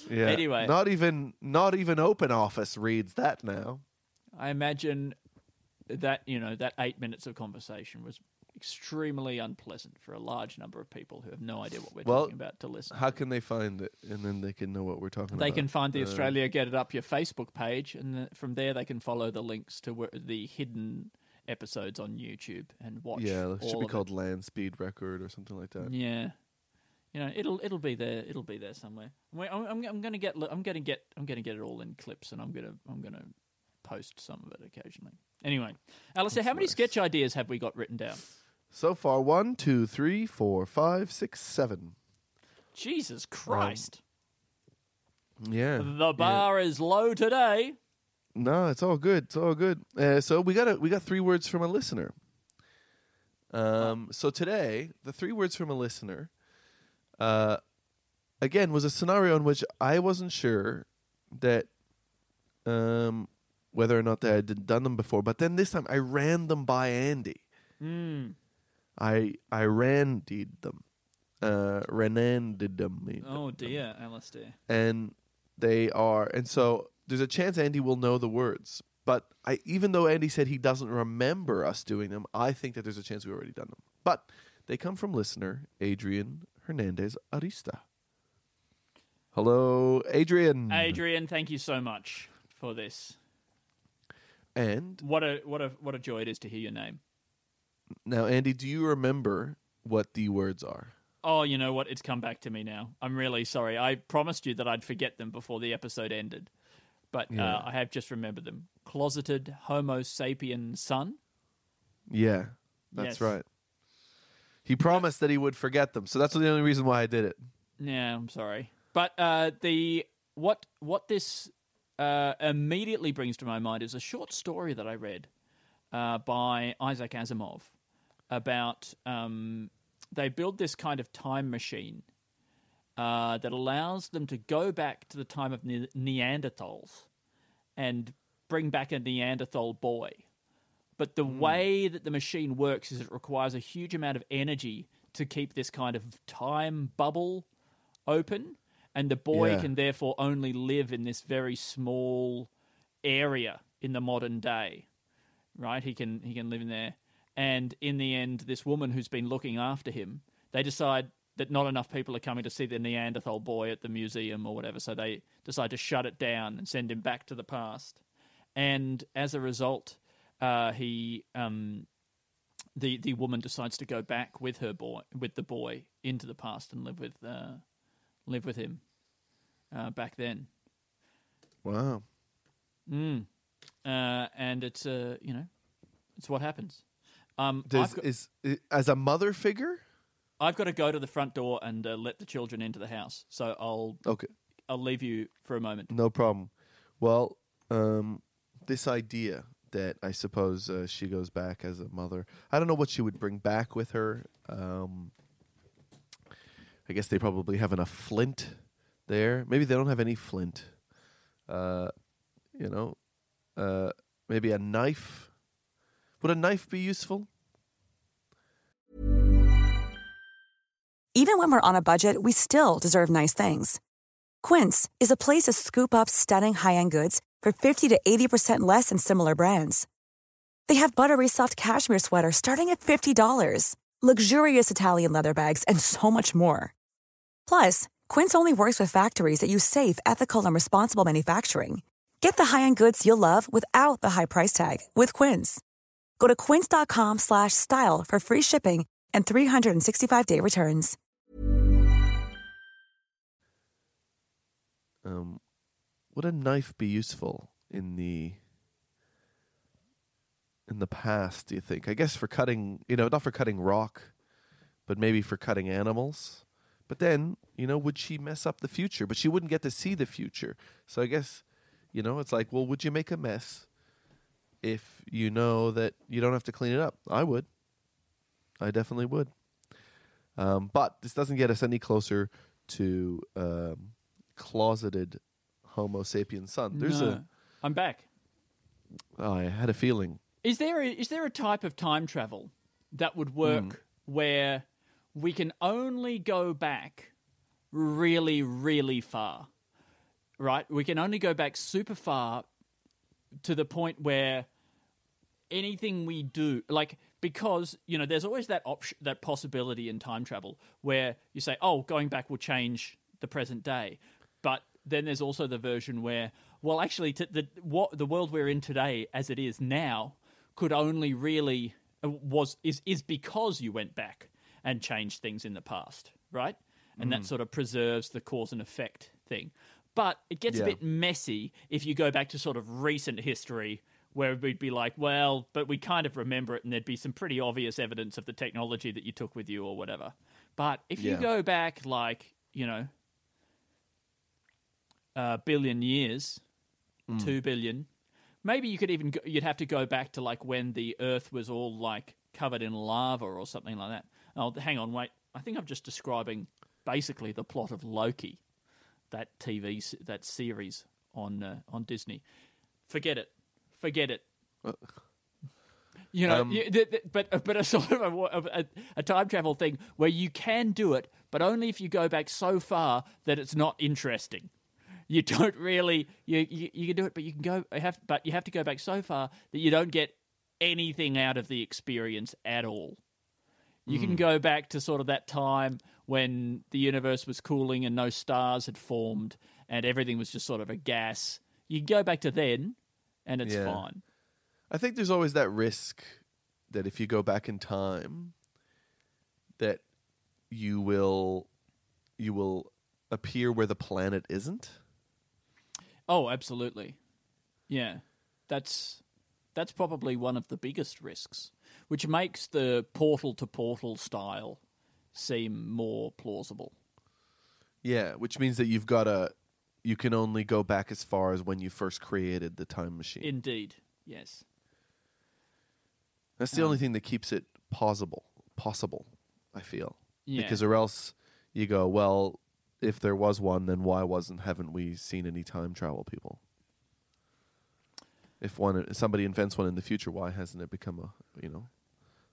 Yeah. Anyway, not even not even OpenOffice reads that now. I imagine that you know that eight minutes of conversation was extremely unpleasant for a large number of people who have no idea what we're well, talking about to listen. How to. Can they find it, and then they can know what we're talking they about? They can find the uh, Australia Get It Up Your Facebook page, and the, from there they can follow the links to where, the hidden episodes on YouTube and watch. Yeah, it should all be called it. Land Speed Record or something like that. Yeah, you know, it'll it'll be there. It'll be there somewhere. I'm, I'm, I'm gonna get. I'm gonna get. I'm gonna get it all in clips, and I'm gonna. I'm gonna post some of it occasionally. Anyway, Alistair, how many nice. sketch ideas have we got written down? So far, one, two, three, four, five, six, seven. Jesus Christ. Um, yeah. The bar yeah. is low today. No, it's all good. It's all good. Uh, so we got a, we got three words from a listener. Um, so today, the three words from a listener, uh, again, was a scenario in which I wasn't sure that... Um, whether or not they had done them before. But then this time, I ran them by Andy. Mm. I I ran-deed them. Uh, Renanded them. Oh, dear, Alistair. And they are... And so there's a chance Andy will know the words. But I, even though Andy said he doesn't remember us doing them, I think that there's a chance we've already done them. But they come from listener Adrian Hernandez-Arista. Hello, Adrian. Adrian, thank you so much for this. And what a what a what a joy it is to hear your name. Now, Andy, do you remember what the words are? Oh, you know what? It's come back to me now. I'm really sorry. I promised you that I'd forget them before the episode ended, but yeah. uh, I have just remembered them. Closeted Homo sapien son. Yeah, that's yes. right. He promised that he would forget them, so that's the only reason why I did it. Yeah, I'm sorry, but uh, the what what this. Uh, immediately brings to my mind is a short story that I read uh, by Isaac Asimov about um, they build this kind of time machine uh, that allows them to go back to the time of ne- Neanderthals and bring back a Neanderthal boy. But the mm. way that the machine works is it requires a huge amount of energy to keep this kind of time bubble open. And the boy yeah. can therefore only live in this very small area in the modern day, right? He can he can live in there. And in the end, this woman who's been looking after him, they decide that not enough people are coming to see the Neanderthal boy at the museum or whatever, so they decide to shut it down and send him back to the past. And as a result, uh, he um, the the woman decides to go back with her boy with the boy into the past and live with uh, live with him. Uh, back then. Wow. Mm. Uh, and it's, uh, you know, it's what happens. Um, Does, got, is, is as a mother figure? I've got to go to the front door and uh, let the children into the house. So I'll okay. I'll leave you for a moment. No problem. Well, um, this idea that I suppose uh, she goes back as a mother. I don't know what she would bring back with her. Um, I guess they probably have enough flint there. Maybe they don't have any flint. Uh, you know, uh, maybe a knife. Would a knife be useful? Even when we're on a budget, we still deserve nice things. Quince is a place to scoop up stunning high-end goods for fifty to eighty percent less than similar brands. They have buttery soft cashmere sweaters starting at fifty dollars, luxurious Italian leather bags, and so much more. Plus, Quince only works with factories that use safe, ethical, and responsible manufacturing. Get the high-end goods you'll love without the high price tag with Quince. Go to quince.com slash style for free shipping and three sixty-five day returns. Um, would a knife be useful in the... in the past, do you think? I guess for cutting, you know, not for cutting rock, but maybe for cutting animals. But then, you know, would she mess up the future? But she wouldn't get to see the future. So I guess, you know, it's like, well, would you make a mess if you know that you don't have to clean it up? I would. I definitely would. Um, but this doesn't get us any closer to um, closeted Homo sapiens son. There's no. a. I'm back. Oh, I had a feeling. Is there a, is there a type of time travel that would work mm. where we can only go back really, really far, right? We can only go back super far to the point where anything we do, like, because, you know, there's always that option, that possibility in time travel where you say, oh, going back will change the present day. But then there's also the version where, well, actually, t- the what the world we're in today as it is now could only really was is is because you went back and changed things in the past, right? And mm. that sort of preserves the cause and effect thing. But it gets yeah. a bit messy if you go back to sort of recent history where we'd be like, well, but we kind of remember it and there'd be some pretty obvious evidence of the technology that you took with you or whatever. But if yeah. you go back like, you know, a billion years, mm. two billion, maybe you could even go, you'd have to go back to like when the Earth was all like covered in lava or something like that. Oh, hang on, wait. I think I'm just describing basically the plot of Loki, that T V that series on uh, on Disney. Forget it, forget it. Uh, you know, um, you, th- th- but but a sort of a, a, a time travel thing where you can do it, but only if you go back so far that it's not interesting. You don't really you, you you can do it, but you can go have but you have to go back so far that you don't get anything out of the experience at all. You mm. can go back to sort of that time when the universe was cooling and no stars had formed and everything was just sort of a gas. You can go back to then, and it's yeah. fine. I think there's always that risk that if you go back in time, that you will you will appear where the planet isn't. Oh, absolutely. Yeah. That's that's probably one of the biggest risks, which makes the portal-to-portal style seem more plausible. Yeah, which means that you've got to you can only go back as far as when you first created the time machine. Indeed. Yes. That's the um, only thing that keeps it possible, possible, I feel. Yeah. Because or else you go, well, if there was one, then why wasn't haven't we seen any time travel people? If one if somebody invents one in the future, why hasn't it become a you know?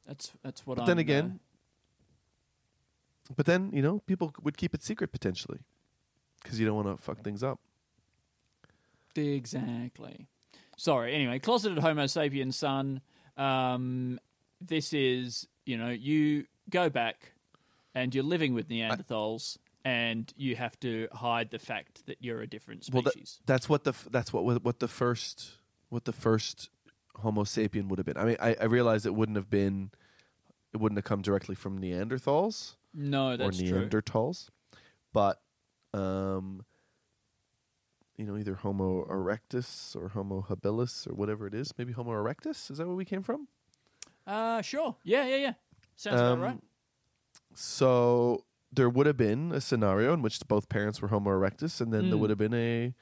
That's that's what. But I'm then again, uh, but then you know, people would keep it secret potentially, because you don't want to fuck things up. Exactly. Sorry. Anyway, closeted Homo sapiens son. Um, this is you know you go back, and you're living with Neanderthals. I- And you have to hide the fact that you're a different species. Well, that, that's what the f- that's what what the first what the first Homo sapien would have been. I mean, I, I realize it wouldn't have been, it wouldn't have come directly from Neanderthals. No, that's true. Or Neanderthals, true. But um, you know, either Homo erectus or Homo habilis or whatever it is. Maybe Homo erectus, is that where we came from? Uh sure. Yeah, yeah, yeah. Sounds um, about right. So there would have been a scenario in which both parents were Homo erectus, and then mm. there would have been a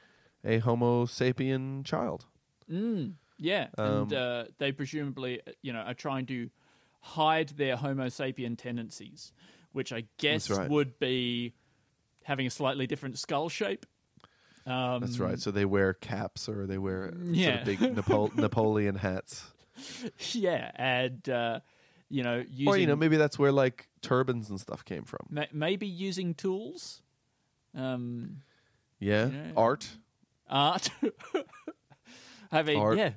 a Homo sapien child. Mm. Yeah, um, and uh, they presumably, you know, are trying to hide their Homo sapien tendencies, which I guess right. would be having a slightly different skull shape. Um, That's right. So they wear caps, or they wear yeah. sort of big Napo- Napoleon hats. Yeah, and uh, you know, using, or you know, maybe that's where like turbans and stuff came from. Ma- maybe using tools. Um, yeah, you know, art, art. I mean, art. yeah,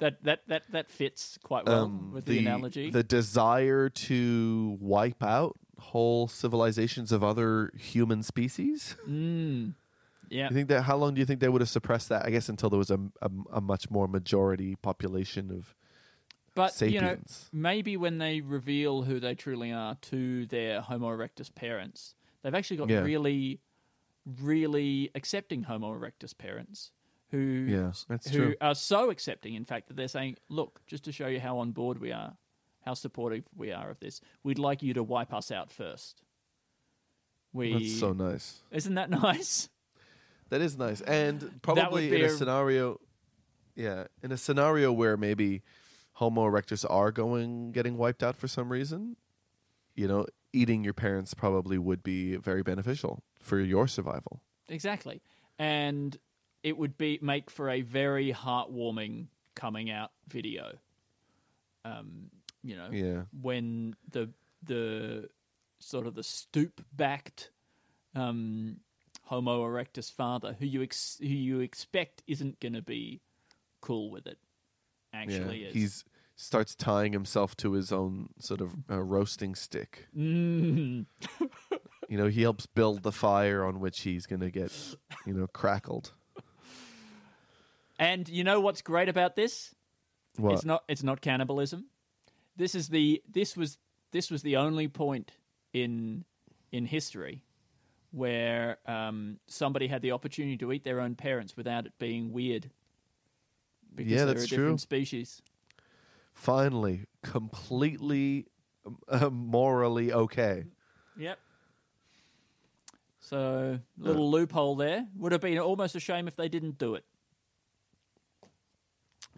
that that that that fits quite well um, with the, the analogy. The desire to wipe out whole civilizations of other human species. Mm. Yeah, you think that how long do you think they would have suppressed that? I guess until there was a a, a much more majority population of but, sapiens. You know, maybe when they reveal who they truly are to their Homo erectus parents, they've actually got yeah. really, really accepting Homo erectus parents who yeah, that's who true. are so accepting, in fact, that they're saying, "Look, just to show you how on board we are, how supportive we are of this, we'd like you to wipe us out first." We that's so nice, isn't that nice? That is nice, and probably in a, a scenario, yeah, in a scenario where maybe Homo erectus are going getting wiped out for some reason, you know, eating your parents probably would be very beneficial for your survival. Exactly, and it would be make for a very heartwarming coming out video. Um, you know, yeah. when the the sort of the stoop backed. Um, Homo erectus father, who you ex- who you expect isn't going to be cool with it, actually yeah, is. He's starts tying himself to his own sort of uh, roasting stick. Mm. You know, he helps build the fire on which he's going to get, you know, crackled. And you know what's great about this? What? It's not. It's not cannibalism. This is the. This was. This was the only point in in history where um, somebody had the opportunity to eat their own parents without it being weird. Because yeah, that's they're a different true. species. Finally, completely uh, morally okay. Yep. So, little yeah. loophole there. Would have been almost a shame if they didn't do it.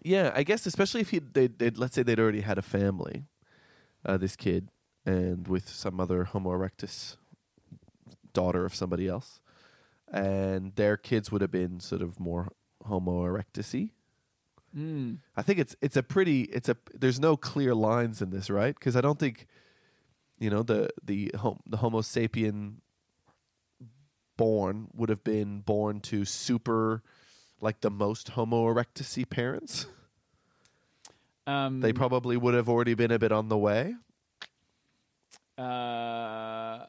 Yeah, I guess, especially if he'd, they'd, they'd, let's say they'd already had a family, uh, this kid, and with some other Homo erectus daughter of somebody else, and their kids would have been sort of more Homo erectus-y. Mm. I think it's it's a pretty it's a there's no clear lines in this, right? Because I don't think you know the the hom- the Homo sapien born would have been born to super like the most Homo erectus-y parents. Um, they probably would have already been a bit on the way. Uh.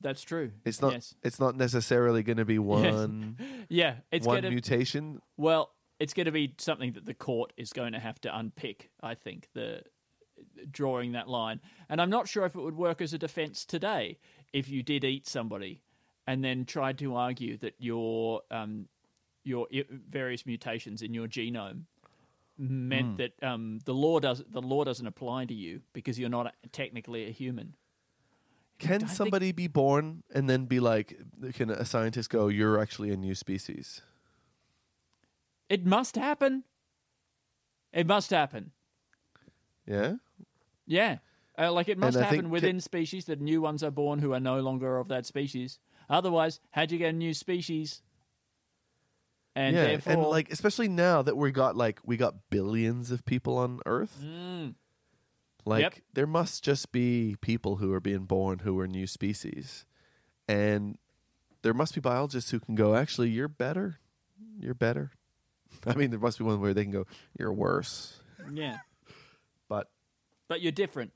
That's true. It's not. Yes. It's not necessarily going to be one. Yes. Yeah, it's one gonna, mutation. Well, it's going to be something that the court is going to have to unpick. I think the drawing that line, and I'm not sure if it would work as a defense today if you did eat somebody and then tried to argue that your um, your various mutations in your genome meant mm. that um, the law does the law doesn't apply to you because you're not a, technically a human. Can somebody be born and then be like, can a scientist go, you're actually a new species? It must happen. It must happen. Yeah? Yeah. Uh, like it must happen within ca- species that new ones are born who are no longer of that species. Otherwise, how'd you get a new species? And yeah, therefore... and like, especially now that we got like, we got billions of people on Earth. Mm. Like, yep. there must just be people who are being born who are new species. And there must be biologists who can go, actually, you're better. You're better. I mean, there must be one where they can go, you're worse. Yeah. but but you're different.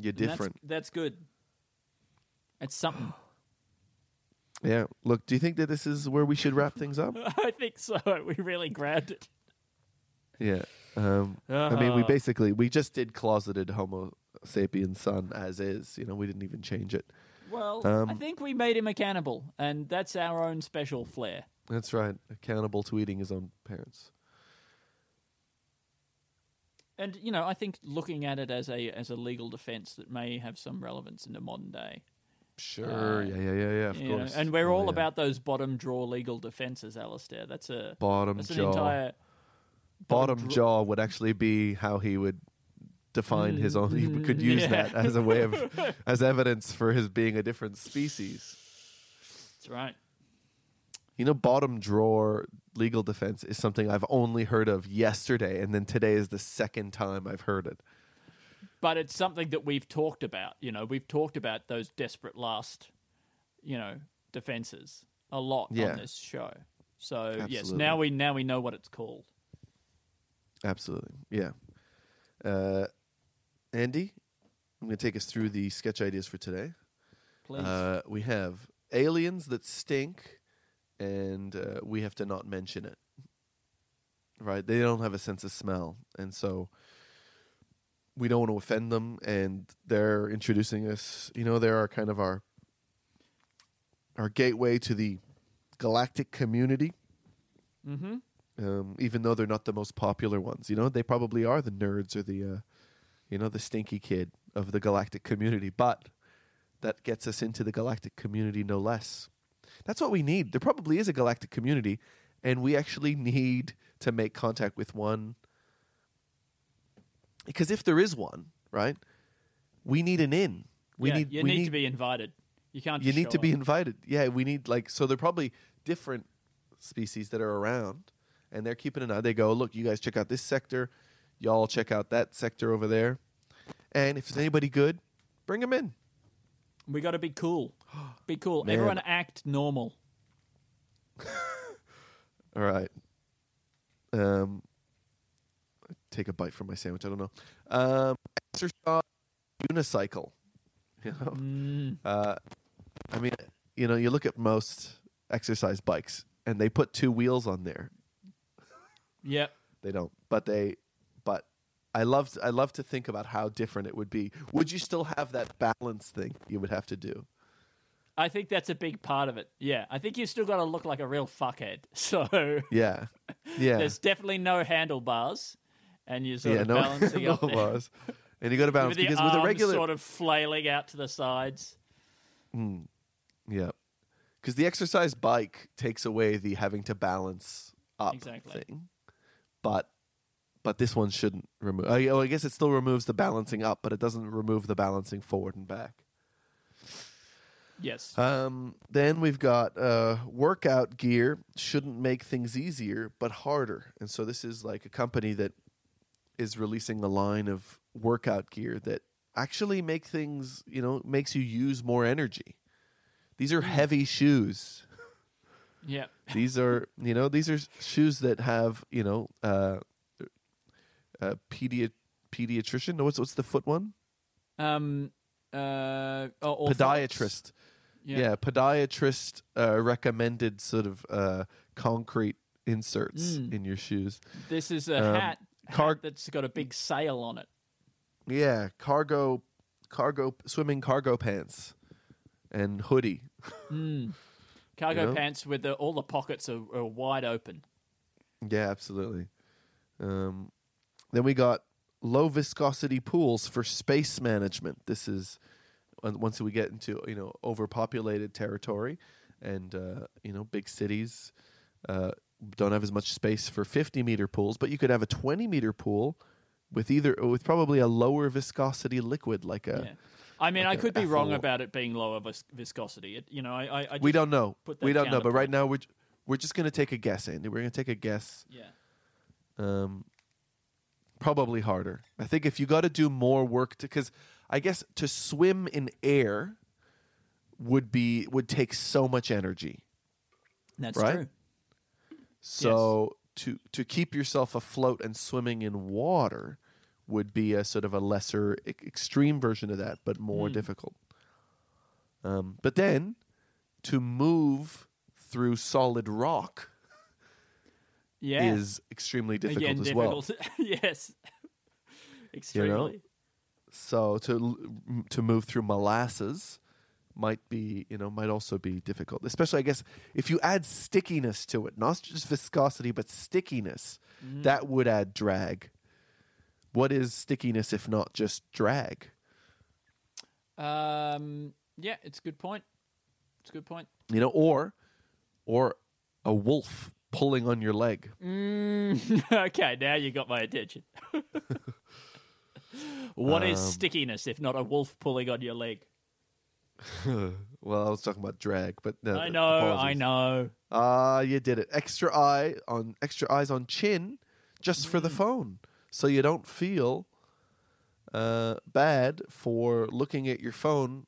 You're different. That's, that's good. That's something. Yeah. Look, do you think that this is where we should wrap things up? I think so. We really grabbed it. Yeah. Um, uh-huh. I mean, we basically, we just did closeted Homo sapiens son as is. You know, we didn't even change it. Well, um, I think we made him a cannibal, and that's our own special flair. That's right. A cannibal to eating his own parents. And, you know, I think looking at it as a as a legal defense that may have some relevance in the modern day. Sure. Uh, yeah, yeah, yeah, yeah, of course. Know, and we're all oh, yeah. about those bottom drawer legal defenses, Alistair. That's a... Bottom that's jaw. That's an entire... Bottom, bottom dr- jaw would actually be how he would define his own. He could use yeah. that as a way of as evidence for his being a different species. That's right. You know, bottom drawer legal defense is something I've only heard of yesterday, and then today is the second time I've heard it. But it's something that we've talked about. You know, we've talked about those desperate last, you know, defenses a lot yeah. on this show. So Absolutely. yes, now we now we know what it's called. Absolutely, yeah. Uh, Andy, I'm going to take us through the sketch ideas for today. Please. Uh, we have aliens that stink, and uh, we have to not mention it. Right? They don't have a sense of smell, and so we don't want to offend them, and they're introducing us. You know, they're our kind of our our gateway to the galactic community. Mm-hmm. Um, even though they're not the most popular ones, you know, they probably are the nerds or the, uh, you know, the stinky kid of the galactic community. But that gets us into the galactic community, no less. That's what we need. There probably is a galactic community, and we actually need to make contact with one. Because if there is one, right, we need an in. We yeah, need. You we need, need to be invited. You can't. Just you need to up. be invited. Yeah, we need like so. They're probably different species that are around. And they're keeping an eye. They go, look, you guys check out this sector. Y'all check out that sector over there. And if there's anybody good, bring them in. We got to be cool. Be cool. Man. Everyone act normal. All right. Um, take a bite from my sandwich. I don't know. Um, Exercise unicycle. You know? Mm. Uh, I mean, you know, you look at most exercise bikes, and they put two wheels on there. Yep. They don't. But they but I love I love to think about how different it would be. Would you still have that balance thing you would have to do? I think that's a big part of it. Yeah. I think you still gotta look like a real fuckhead. So Yeah. Yeah. There's definitely no handlebars and you're sort yeah, of no balancing handlebars. Up there. And you gotta balance with because your arms with a regular sort of flailing out to the sides. Mm. Yeah. Because the exercise bike takes away the having to balance up exactly. thing. But but this one shouldn't remove. I, oh, I guess it still removes the balancing up, but it doesn't remove the balancing forward and back. Yes. Um, then we've got uh, workout gear shouldn't make things easier, but harder. And so this is like a company that is releasing a line of workout gear that actually make things, you know, makes you use more energy. These are heavy shoes. Yeah. These are, you know, these are shoes that have, you know, uh, uh pedi- pediatrician. No, what's what's the foot one? Um, uh, oh, podiatrist. Yeah. yeah, podiatrist uh, recommended sort of uh, concrete inserts mm. in your shoes. This is a um, hat, car- hat that's got a big sail on it. Yeah, cargo, cargo, swimming cargo pants, and hoodie. Mm. Cargo you know? pants with the, all the pockets are, are wide open. Yeah, absolutely. Um, then we got low viscosity pools for space management. This is once we get into you know overpopulated territory, and uh, you know big cities uh, don't have as much space for fifty meter pools, but you could have a twenty meter pool with either with probably a lower viscosity liquid like a. Yeah. I mean, like I could be ethyl. wrong about it being lower vis- viscosity. It, you know, I, I, I we don't know. We don't know. But right now, we're we're just going to take a guess, Andy. We're going to take a guess. Yeah. Um, probably harder. I think if you got to do more work, because I guess to swim in air would be would take so much energy. That's right? true. So yes. to to keep yourself afloat and swimming in water would be a sort of a lesser e- extreme version of that, but more mm. difficult. Um, but then to move through solid rock yeah. is extremely difficult Again, as difficult. well. yes, extremely. You know? So to to move through molasses might be you know might also be difficult, especially I guess if you add stickiness to it, not just viscosity but stickiness, mm. that would add drag. What is stickiness if not just drag? Um, yeah, it's a good point. It's a good point. You know, or or a wolf pulling on your leg. Mm, okay, now you got my attention. What um, is stickiness if not a wolf pulling on your leg? Well, I was talking about drag, but no. I know, apologies. I know. Ah, uh, you did it. Extra eye on extra eyes on chin, just mm. for the phone, so you don't feel uh, bad for looking at your phone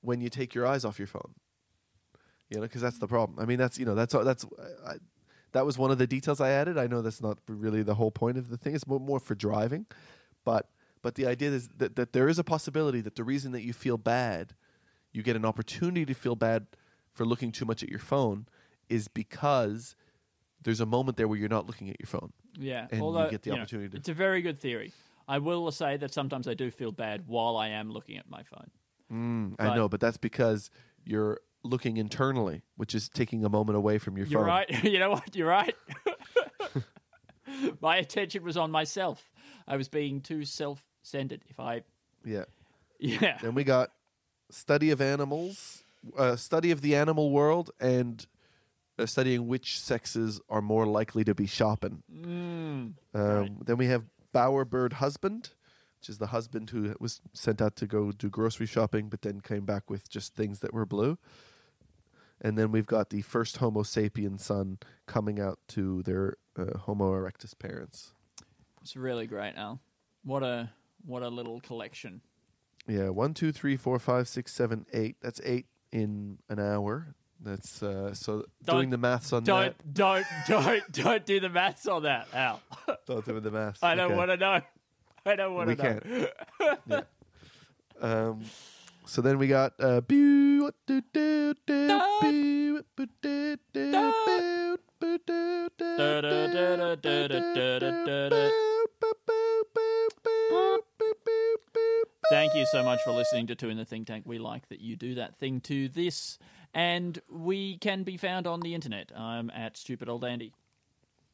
when you take your eyes off your phone. You know, because that's the problem. I mean, that's you know, that's that's I, that was one of the details I added. I know that's not really the whole point of the thing. It's more for driving, but but the idea is that that there is a possibility that the reason that you feel bad. You get an opportunity to feel bad for looking too much at your phone is because there's a moment there where you're not looking at your phone. Yeah. And although, you get the you opportunity. Know, to... It's a very good theory. I will say that sometimes I do feel bad while I am looking at my phone. Mm, but I know, but that's because you're looking internally, which is taking a moment away from your you're phone. You're right. You know what? You're right. My attention was on myself. I was being too self-centered. If I... Yeah. Yeah. Then we got... Study of animals, uh, study of the animal world, and uh, studying which sexes are more likely to be shopping. Mm. Um, right. Then we have Bowerbird Husband, which is the husband who was sent out to go do grocery shopping, but then came back with just things that were blue. And then we've got the first Homo sapiens son coming out to their uh, Homo erectus parents. It's really great, Al. What a what a little collection. Yeah, one, two, three, four, five, six, seven, eight. That's eight in an hour. That's uh, so don't, doing the maths on don't, that. Don't, don't, don't do the maths on that, Al. Don't do the maths. I don't okay. want to know. I don't want to know. We can't. Yeah. Um, so then we got. Uh, Thank you so much for listening to Two in the Think Tank. We like that you do that thing to this. And we can be found on the internet. I'm at Stupid Old Andy.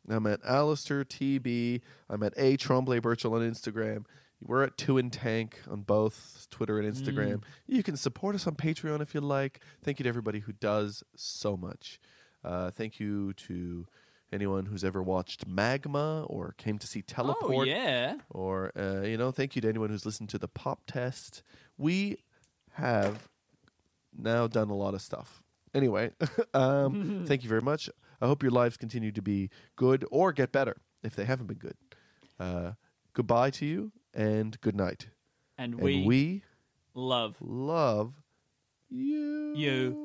I'm at AlistairTB. I'm at AtremblayVirtual on Instagram. We're at Two in Tank on both Twitter and Instagram. Mm. You can support us on Patreon if you like. Thank you to everybody who does so much. Uh, thank you to... anyone who's ever watched Magma or came to see Teleport. Oh, yeah. Or, uh, you know, thank you to anyone who's listened to the Pop Test. We have now done a lot of stuff. Anyway, um, thank you very much. I hope your lives continue to be good or get better if they haven't been good. Uh, goodbye to you and good night. And, and we, we love, love you. You.